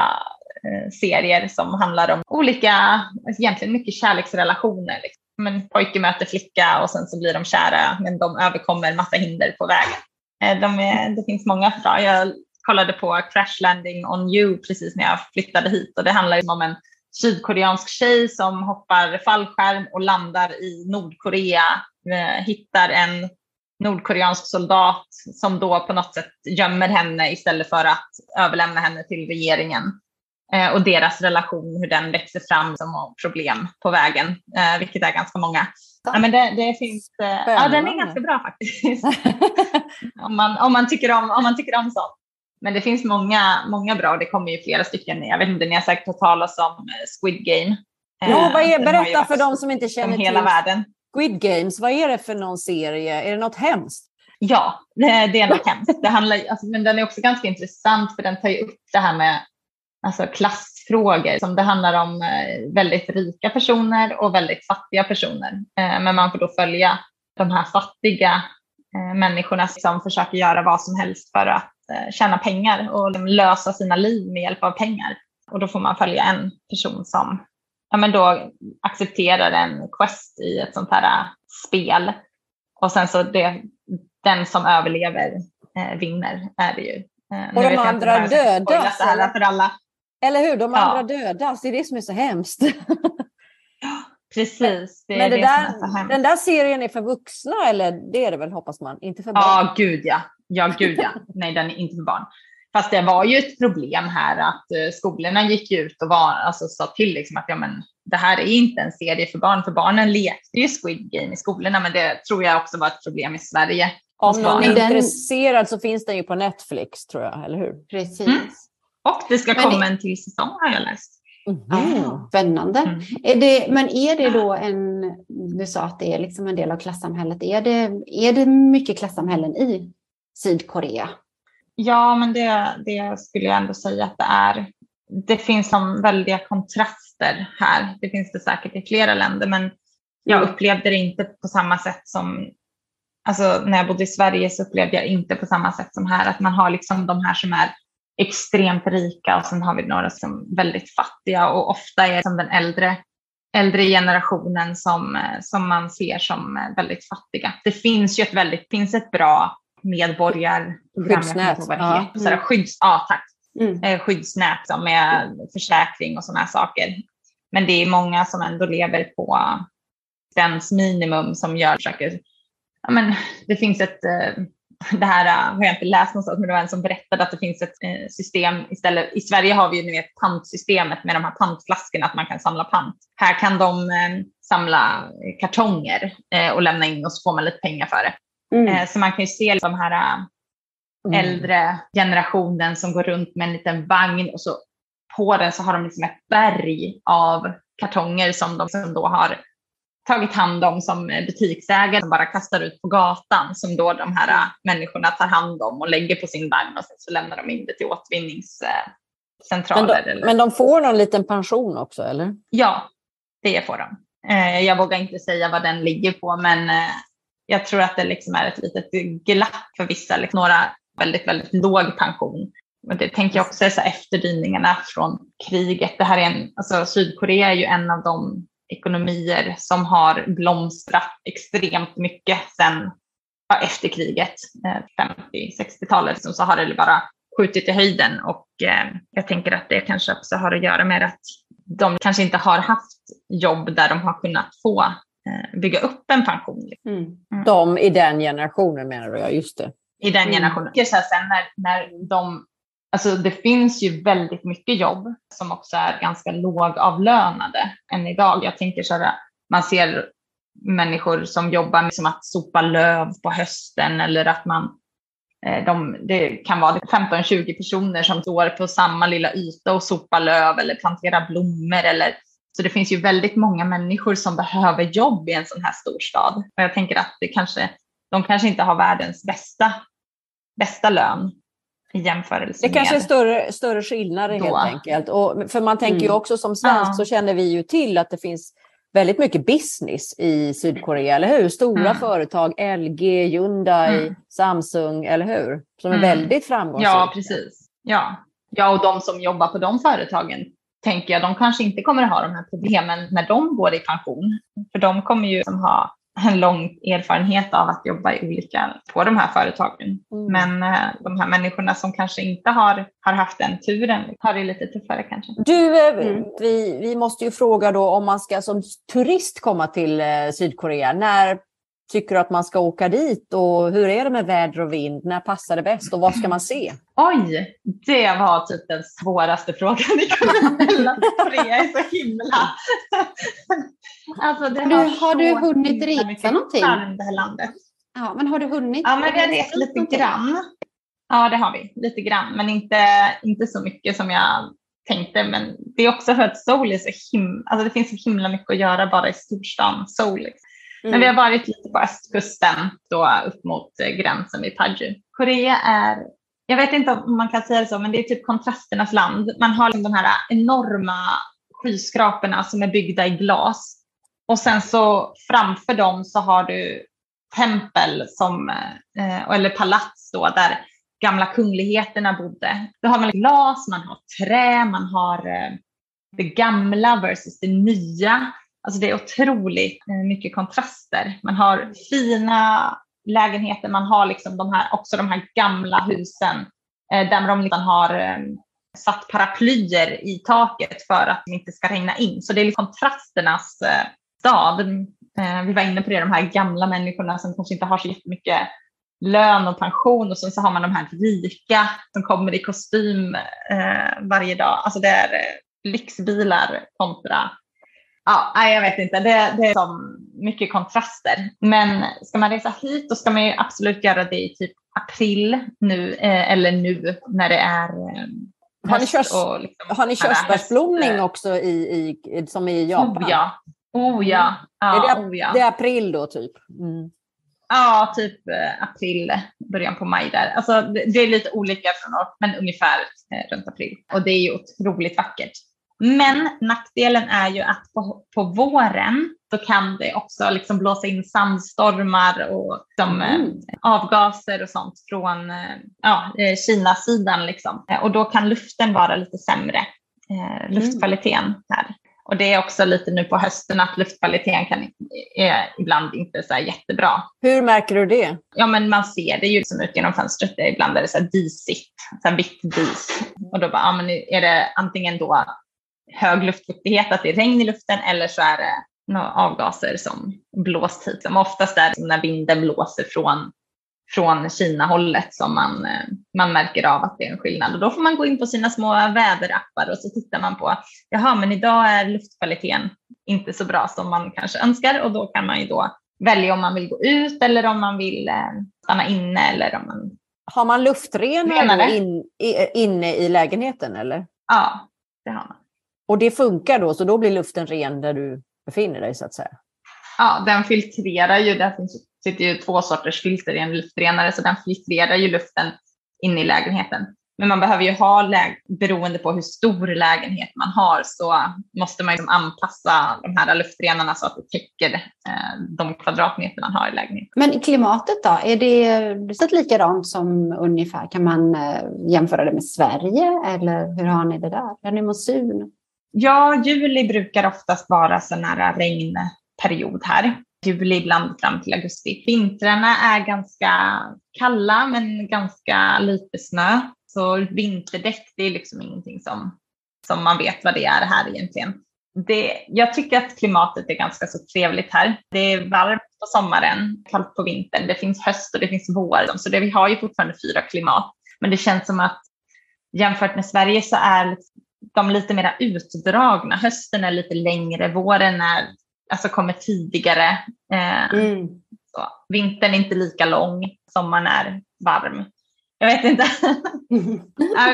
eh, serier som handlar om olika, egentligen mycket kärleksrelationer. Liksom. Men pojke möter flicka och sen så blir de kära, men de överkommer en massa hinder på vägen. Eh, de är, det finns många bra. Jag kollade på Crash Landing on You precis när jag flyttade hit, och det handlar ju om en sydkoreansk tjej som hoppar fallskärm och landar i Nordkorea, eh, hittar en nordkoreansk soldat som då på något sätt gömmer henne istället för att överlämna henne till regeringen. Eh, och deras relation, hur den växer fram som problem på vägen, eh, vilket är ganska många. Ja, men det, det finns, eh, ja, den är ganska bra faktiskt. om, man, om, man tycker om, om man tycker om sånt. Men det finns många, många bra, det kommer ju flera stycken. Jag vet inte, ni har säkert hört talas om Squid Game. Eh, jo, vad är, berätta för dem som inte känner till hela världen. Squid Games, vad är det för någon serie? Är det något hemskt? Ja, det är något hemskt. Det handlar, alltså, men den är också ganska intressant, för den tar ju upp det här med alltså, klassfrågor. Som det handlar om väldigt rika personer och väldigt fattiga personer. Men man får då följa de här fattiga människorna som försöker göra vad som helst för att tjäna pengar och lösa sina liv med hjälp av pengar. Och då får man följa en person som... Ja, men då accepterar en quest i ett sånt här spel. Och sen så det, den som överlever eh, vinner, är det ju. Eh, och de andra dödas. Alla för alla. Eller hur, de andra ja. dödas. Det är det som är så hemskt. Precis. Det är Men det det där, som är så hemskt. Den där serien är för vuxna, eller det är det väl, hoppas man? Inte för barn. Ja, gud ja. Ja, gud ja. Nej, den är inte för barn. Fast det var ju ett problem här att skolorna gick ut och var, alltså, sa till liksom att ja, men, det här är inte en serie för barn. För barnen lekte ju Squid Game i skolorna, men det tror jag också var ett problem i Sverige. Om någon är intresserad så finns den ju på Netflix, tror jag, eller hur? Precis. Mm. Och det ska men komma det... en till säsong, har jag läst. Mm. Ah, spännande. Mm. Är det, men är det då en, du sa att det är liksom en del av klassamhället. Är det, är det mycket klassamhällen i Sydkorea? Ja, men det, det skulle jag ändå säga att det är. Det finns som väldiga kontraster här. Det finns det säkert i flera länder, men jag upplevde det inte på samma sätt som... Alltså när jag bodde i Sverige så upplevde jag inte på samma sätt som här. Att man har liksom de här som är extremt rika och sen har vi några som är väldigt fattiga. Och ofta är det som den äldre, äldre generationen som, som man ser som väldigt fattiga. Det finns ju ett väldigt... finns ett bra... medborgarprogrammet, ja. mm. skydds, ja, tack. Mm. skyddsnät som är försäkring och sådana här saker. Men det är många som ändå lever på ens minimum som gör saker. Ja, men det finns ett, det här har jag inte läst någonstans, men det var en som berättade att det finns ett system istället. I Sverige har vi ju nu ett pantsystemet med de här pantflaskorna, att man kan samla pant. Här kan de samla kartonger och lämna in och så får man lite pengar för det. Mm. Så man kan ju se de här äldre generationen som går runt med en liten vagn och så på den så har de liksom ett berg av kartonger som de som då har tagit hand om som butiksägare som bara kastar ut på gatan, som då de här människorna tar hand om och lägger på sin vagn och sen så lämnar de in det till återvinnings centraler. Men de, eller? Men de får någon liten pension också, eller? Ja, det får de. Eh, jag vågar inte säga vad den ligger på, men eh, jag tror att det liksom är ett litet glapp för vissa. Liksom, några väldigt, väldigt låg pension. Men det tänker jag också är så här, efterdyningarna från kriget. Det här är en, alltså, Sydkorea är ju en av de ekonomier som har blomstrat extremt mycket sedan ja, efter kriget, eh, femtio-sextiotalet. Så har det bara skjutit i höjden, och eh, jag tänker att det kanske också har att göra med att de kanske inte har haft jobb där de har kunnat få eh, bygga upp en pension. Mm. Mm. De i den generationen menar jag, just det. I den generationen. Mm. Så här, sen när, när de, alltså det finns ju väldigt mycket jobb som också är ganska lågavlönade än idag. Jag tänker så här, man ser människor som jobbar med som att sopa löv på hösten, eller att man De, det kan vara femton till tjugo personer som står på samma lilla yta och sopar löv eller planterar blommor. Eller, så det finns ju väldigt många människor som behöver jobb i en sån här storstad. Och jag tänker att det kanske, de kanske inte har världens bästa, bästa lön i jämförelse. Det kanske är större, större skillnader då, helt enkelt. Och, för man tänker mm. ju också som svensk ja. så känner vi ju till att det finns väldigt mycket business i Sydkorea, eller hur? Stora mm. företag, L G, Hyundai, mm. Samsung, eller hur? Som är mm. väldigt framgångsrika. Ja, precis. Ja. ja, och de som jobbar på de företagen, tänker jag, de kanske inte kommer att ha de här problemen när de går i pension. För de kommer ju som ha en lång erfarenhet av att jobba i olika på de här företagen. Mm. Men de här människorna som kanske inte har, har haft den turen har det lite tuffare kanske. Du, mm. vi, vi måste ju fråga då om man ska som turist komma till Sydkorea. När tycker du att man ska åka dit, och hur är det med väder och vind? När passar det bäst och vad ska man se? Oj, det var typ den svåraste frågan ni kunde ställa. Korea är så himla... Alltså, det har, du, har du hunnit resa någonting? Det här landet. Ja, men har du hunnit? Ja, men vi har rest lite någonting? grann. Ja, det har vi. Lite grann, men inte, inte så mycket som jag tänkte. Men det är också för att Seoul är så himla... Alltså det finns så himla mycket att göra bara i storstan Seoul. Liksom. Mm. Men vi har varit lite på östkusten, då upp mot gränsen vid Paju. Korea är, jag vet inte om man kan säga det så, men det är typ kontrasternas land. Man har de här enorma skyskraporna som är byggda i glas. Och sen så framför dem så har du tempel som, eller palats då, där gamla kungligheterna bodde. Då har man glas, man har trä, man har det gamla versus det nya. Alltså det är otroligt mycket kontraster. Man har fina lägenheter, man har liksom de här, också de här gamla husen där de liksom har satt paraplyer i taket för att det inte ska regna in. Så det är liksom kontrasternas stad. Vi var inne på det, de här gamla människorna som kanske inte har så jättemycket lön och pension, och sen så har man de här rika som kommer i kostym varje dag. Alltså det är lyxbilar kontra... Ja, jag vet inte. Det, det är som mycket kontraster. Men ska man resa hit, då ska man ju absolut göra det i typ april nu, eh, eller nu när det är eh, har ni körs, och liksom, har ni körsbärsblomning också i, i, som i Japan? Oh ja. Oh ja. Ja, är det, oh ja. Det är april då typ? Mm. Ja, typ april, början på maj där. Alltså det, det är lite olika från år, men ungefär eh, runt april. Och det är ju otroligt vackert. Men nackdelen är ju att på, på våren så kan det också liksom blåsa in sandstormar och liksom, mm. avgaser och sånt från ja, Kina-sidan. Liksom. Och då kan luften vara lite sämre, eh, luftkvaliteten mm. här. Och det är också lite nu på hösten att luftkvaliteten kan, är ibland inte så här jättebra. Hur märker du det? Ja, men man ser det ju som ut genom fönstret. Ibland är det så här disigt, så här vitt dis. Och då bara, ja, men är det antingen då hög luftfuktighet, att det är regn i luften, eller så är det några avgaser som blåst hit. Som oftast är det när vinden blåser från, från Kina-hållet som man, man märker av att det är en skillnad. Och då får man gå in på sina små väderappar och så tittar man på, jaha, men idag är luftkvaliteten inte så bra som man kanske önskar, och då kan man ju då välja om man vill gå ut eller om man vill stanna inne, eller om man... Har man luftrenare in, i, inne i lägenheten, eller? Ja, det har man. Och det funkar då, så då blir luften ren där du befinner dig så att säga. Ja, den filtrerar ju, där sitter ju två sorters filter i en luftrenare, så den filtrerar ju luften in i lägenheten. Men man behöver ju ha, läge, beroende på hur stor lägenhet man har, så måste man ju anpassa de här luftrenarna så att det täcker eh, de kvadratmeter man har i lägenheten. Men klimatet då? Är det så likadant som ungefär? Kan man eh, jämföra det med Sverige? Eller hur har ni det där? Är ni monsun? Ja, juli brukar oftast vara så nära regnperiod här. Juli ibland fram till augusti. Vintrarna är ganska kalla men ganska lite snö. Så vinterdäck, det är liksom ingenting som, som man vet vad det är här egentligen. Det, jag tycker att klimatet är ganska så trevligt här. Det är varmt på sommaren, kallt på vintern. Det finns höst och det finns vår. Så det, vi har ju fortfarande fyra klimat. Men det känns som att jämfört med Sverige så är de lite mer utdragna. Hösten är lite längre, våren är, alltså kommer tidigare. Eh, mm. så. Vintern är inte lika lång, sommaren är varm. Jag vet inte.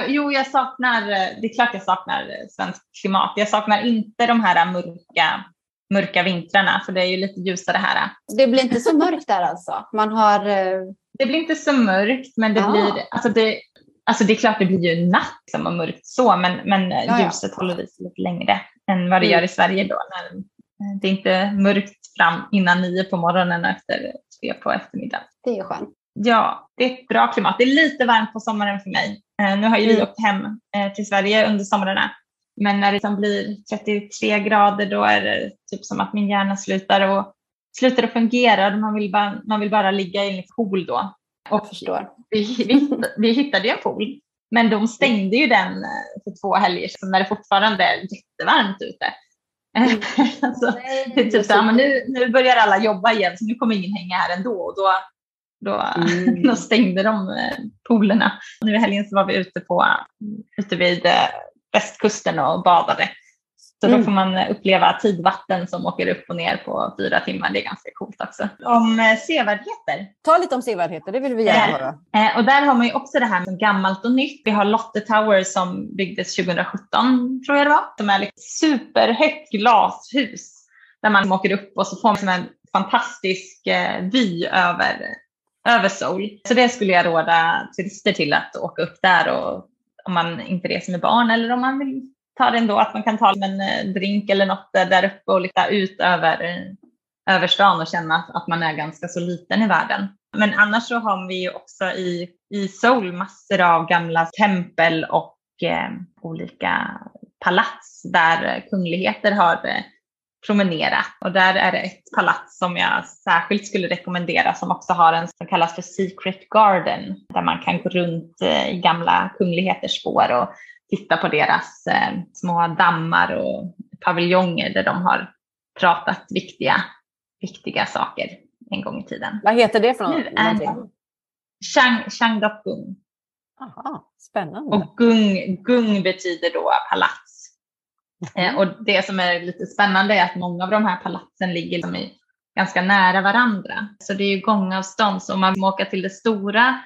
Jo, jag saknar, det är klart jag saknar svensk klimat. Jag saknar inte de här mörka, mörka vintrarna, för det är ju lite ljusare här. Det blir inte så mörkt där alltså? Man har... Det blir inte så mörkt, men det ja. blir... Alltså det, alltså det är klart det blir ju natt som är mörkt så, men, men ja, ljuset ja. håller i sig lite längre än vad det mm. gör i Sverige då. När det är inte mörkt fram innan nio på morgonen och efter tre på eftermiddagen. Det är ju skönt. Ja, det är ett bra klimat. Det är lite varmt på sommaren för mig. Nu har ju vi åkt hem till Sverige under somrarna. Men när det blir trettiotre grader, då är det typ som att min hjärna slutar och slutar att fungera. Man vill bara, man vill bara ligga i en pool då. Och förstår. Vi, vi, vi hittade ju en pool. Men de stängde ju den för två helger. Så när det fortfarande är jättevarmt ute. Mm. Så det är typ så här, men nu, nu börjar alla jobba igen. Så nu kommer ingen hänga här ändå. Och då... Då, mm. då stängde de poolerna. Nu i helgen så var vi ute, på, ute vid västkusten och badade. Så mm. då får man uppleva tidvatten som åker upp och ner på fyra timmar. Det är ganska coolt också. Om sevärdheter. Ta lite om sevärdheter, det vill vi gärna höra. Eh, och där har man ju också det här med gammalt och nytt. Vi har Lotte Tower som byggdes tjugohundrasjutton, tror jag det var. Som är ett liksom superhögt glashus. Där man åker upp och så får man en fantastisk vy över... över Seoul. Så det skulle jag råda turister till, att åka upp där, och om man inte reser med barn eller om man vill ta det ändå, att man kan ta en drink eller något där uppe och lite ut över, över stan och känna att man är ganska så liten i världen. Men annars så har vi ju också i, i Seoul massor av gamla tempel och eh, olika palats där kungligheter har eh, promenera. Och där är det ett palats som jag särskilt skulle rekommendera, som också har en som kallas för Secret Garden, där man kan gå runt i gamla kungligheters spår och titta på deras eh, små dammar och paviljonger där de har pratat viktiga, viktiga saker en gång i tiden. Vad heter det för något? Changdeokgung. Jaha, spännande. Och gung, gung betyder då palats. Och det som är lite spännande är att många av de här palatsen ligger ganska nära varandra. Så det är ju gångavstånd. Så om man åker till det stora,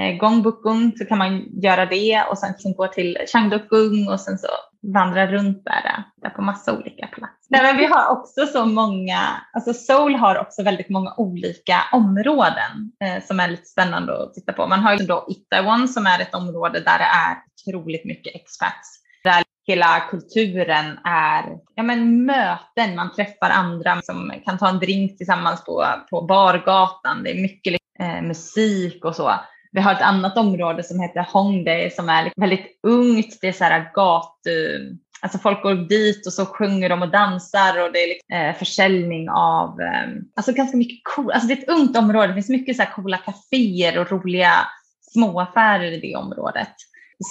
eh, Gyeongbokgung, så kan man göra det. Och sen kan man gå till Changdeokgung och sen så vandra runt där, där på massa olika palats. Nej, men vi har också så många, alltså Seoul har också väldigt många olika områden eh, som är lite spännande att titta på. Man har ju då Itaewon som är ett område där det är otroligt mycket expats. Där hela kulturen är ja men, möten. Man träffar andra som kan ta en drink tillsammans på, på bargatan. Det är mycket eh, musik och så. Vi har ett annat område som heter Hongdae som är väldigt ungt. Det är så här gatu... Alltså folk går dit och så sjunger de och dansar. Och det är liksom, eh, försäljning av... Eh, alltså ganska mycket cool... Alltså det är ett ungt område. Det finns mycket så här coola kaféer och roliga småaffärer i det området.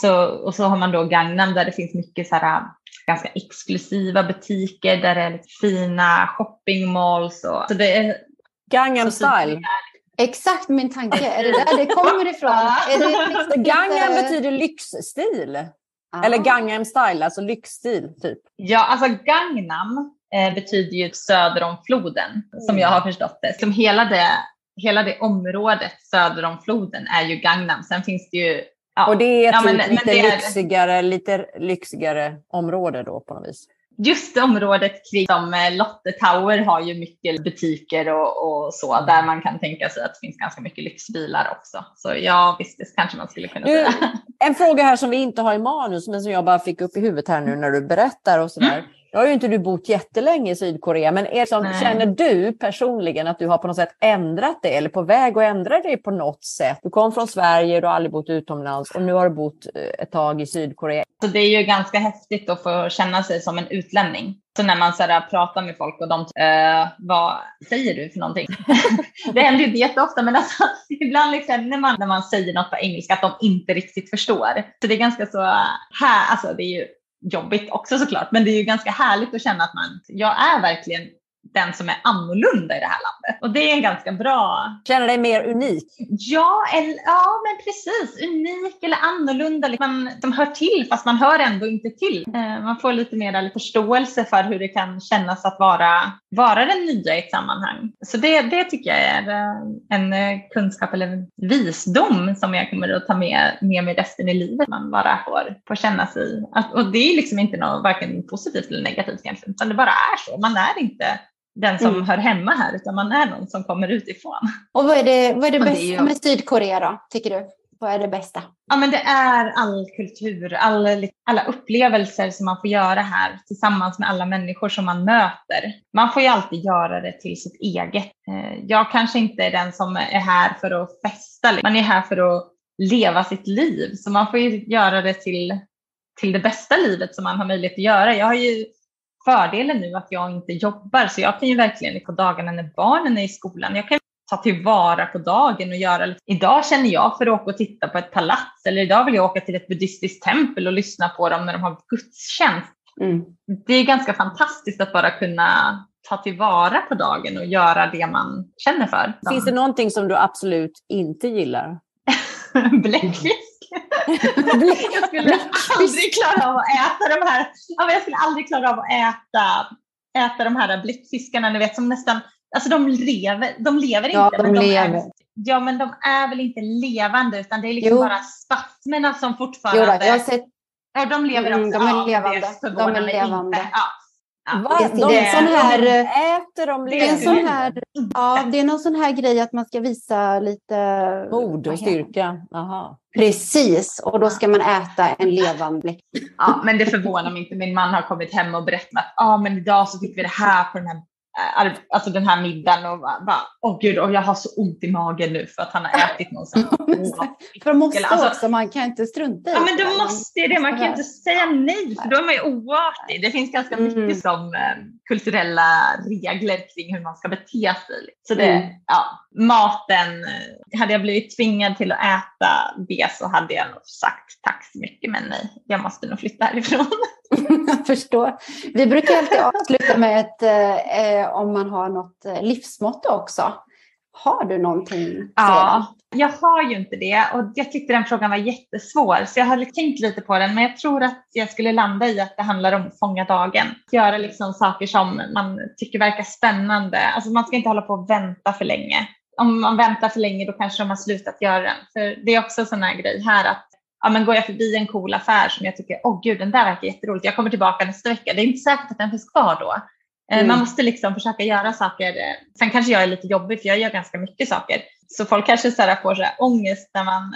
Så, och så har man då Gangnam där det finns mycket så här, ganska exklusiva butiker där det är fina shoppingmalls. Och, så det är, Gangnam style. Exakt min tanke. Är det där det kommer ifrån? Är det liksom, Gangnam äh... betyder lyxstil. Ah. Eller Gangnam style, alltså lyxstil typ. Ja, alltså Gangnam eh, betyder ju söder om floden, mm. som jag har förstått det. Som hela det, hela det området söder om floden är ju Gangnam. Sen finns det ju... Ja. Och det är typ ja, men, lite, men det lyxigare, är... lite lyxigare område då på något vis. Just området kring som Lotte Tower har ju mycket butiker och, och så. Där man kan tänka sig att det finns ganska mycket lyxbilar också. Så ja, visst, det kanske man skulle kunna du, säga. En fråga här som vi inte har i manus, men som jag bara fick upp i huvudet här nu när du berättar och sådär. Mm. Jag har ju inte du bott jättelänge i Sydkorea, men är som, känner du personligen att du har på något sätt ändrat dig eller på väg att ändra dig på något sätt? Du kom från Sverige, du har aldrig bott utomlands och nu har du bott ett tag i Sydkorea. Så det är ju ganska häftigt att få känna sig som en utlänning. Så när man så här pratar med folk och de uh, vad säger du för någonting? Det händer ju jätteofta, men alltså, ibland liksom när man, när man säger något på engelska att de inte riktigt förstår. Så det är ganska så här, alltså det är ju jobbigt också såklart, men det är ju ganska härligt att känna att man, jag är verkligen den som är annorlunda i det här landet. Och det är en ganska bra... Känner dig mer unik? Ja, eller, ja men precis. Unik eller annorlunda. Man, de hör till fast man hör ändå inte till. Eh, man får lite mer eller, förståelse för hur det kan kännas att vara, vara den nya i ett sammanhang. Så det, det tycker jag är en, en kunskap eller en visdom som jag kommer att ta med, med mig resten i livet. Man bara får, får känna sig... Att, och det är liksom inte något varken positivt eller negativt egentligen. Utan det bara är så. Man är inte... Den som mm. hör hemma här, utan man är någon som kommer utifrån. Och vad är det, vad är det bästa det är ju... med Sydkorea då, tycker du? Vad är det bästa? Ja, men det är all kultur, all, alla upplevelser som man får göra här tillsammans med alla människor som man möter. Man får ju alltid göra det till sitt eget. Jag kanske inte är den som är här för att festa. Man är här för att leva sitt liv. Så man får ju göra det till, till det bästa livet som man har möjlighet att göra. Jag har ju... Fördelen nu att jag inte jobbar, så jag kan ju verkligen på dagarna när barnen är i skolan, jag kan ta tillvara på dagen och göra, idag känner jag för att åka och titta på ett palats, eller idag vill jag åka till ett buddhistiskt tempel och lyssna på dem när de har gudstjänst. Mm. Det är ganska fantastiskt att bara kunna ta tillvara på dagen och göra det man känner för. Finns det någonting som du absolut inte gillar? Bläckfisk. Jag skulle aldrig klara av att äta de här. Jag skulle aldrig klara av att äta, äta de här bläckfiskarna, ni vet, som nästan, alltså de lever, de lever inte. Ja, de, men de lever. Är, ja, men de är väl inte levande, utan det är liksom jo. bara spasmerna som fortfarande. Jo, jag har sett. Ja, de lever också. Mm, de är levande. Ja, de är levande. Inte. Ja. Ja, det, de, det är en sån här, äter de det är en sån här, ja, det är någon sån här grej att man ska visa lite mod och styrka. Aha. Precis, och då ska man äta en levande bläck. Ja, men det förvånar mig inte. Min man har kommit hem och berättat att ah, men idag så fick vi det här på den här, alltså den här middagen, och bara, åh gud, och jag har så ont i magen nu för att han har ätit någon sån. För måste alltså, också, man kan inte strunta i. Ja, men då måste det, man kan inte säga nej, för då är man ju oartig. Det finns ganska mycket mm. som kulturella regler kring hur man ska bete sig. Så det, mm. ja, maten, hade jag blivit tvingad till att äta det så hade jag nog sagt tack så mycket, men nej, jag måste nog flytta härifrån. Jag förstår. Vi brukar alltid avsluta med ett, eh, om man har något livsmotto också. Har du någonting sedan? Ja, jag har ju inte det, och jag tyckte den frågan var jättesvår, så jag har tänkt lite på den, men jag tror att jag skulle landa i att det handlar om att fånga dagen. Att göra liksom saker som man tycker verkar spännande. Alltså man ska inte hålla på och vänta för länge. Om man väntar för länge, då kanske de har slutat göra den. För det är också en sån här grej här att ja, men går jag förbi en cool affär som jag tycker, åh gud, den där verkar jätteroligt, jag kommer tillbaka nästa vecka. Det är inte säkert att den finns kvar då. Mm. Man måste liksom försöka göra saker. Sen kanske jag är lite jobbig, för jag gör ganska mycket saker. Så folk kanske så här får så här ångest när man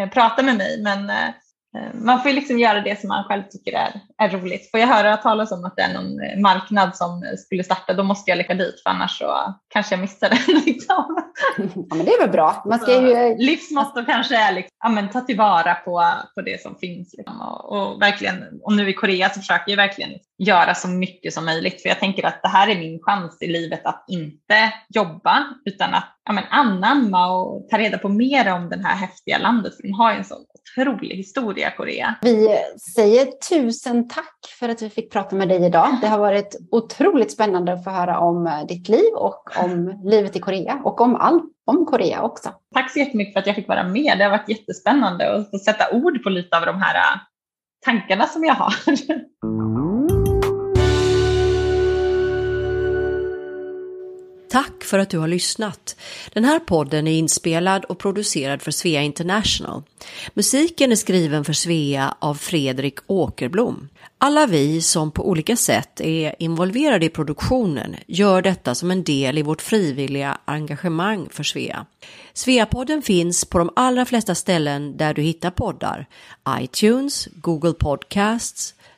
eh, pratar med mig. Men eh, man får ju liksom göra det som man själv tycker är, är roligt. Får jag höra talas om att det är någon marknad som skulle starta, då måste jag lägga dit, för annars så kanske jag missar den. Liksom. Ja, men det är väl bra. Man ska ju... Livsmotto kanske är liksom, ja, men ta tillvara på, på det som finns. Liksom. Och, och verkligen, och nu i Korea så försöker jag verkligen göra så mycket som möjligt. För jag tänker att det här är min chans i livet att inte jobba, utan att ja, men anamma och ta reda på mer om det här häftiga landet. För de har ju en sån otrolig historia, Korea. Vi säger tusen tack för att vi fick prata med dig idag. Det har varit otroligt spännande att få höra om ditt liv och om livet i Korea och om allt om Korea också. Tack så jättemycket för att jag fick vara med. Det har varit jättespännande att få sätta ord på lite av de här tankarna som jag har. Tack för att du har lyssnat. Den här podden är inspelad och producerad för Svea International. Musiken är skriven för Svea av Fredrik Åkerblom. Alla vi som på olika sätt är involverade i produktionen gör detta som en del i vårt frivilliga engagemang för Svea. Sveapodden finns på de allra flesta ställen där du hittar poddar. iTunes, Google Podcasts,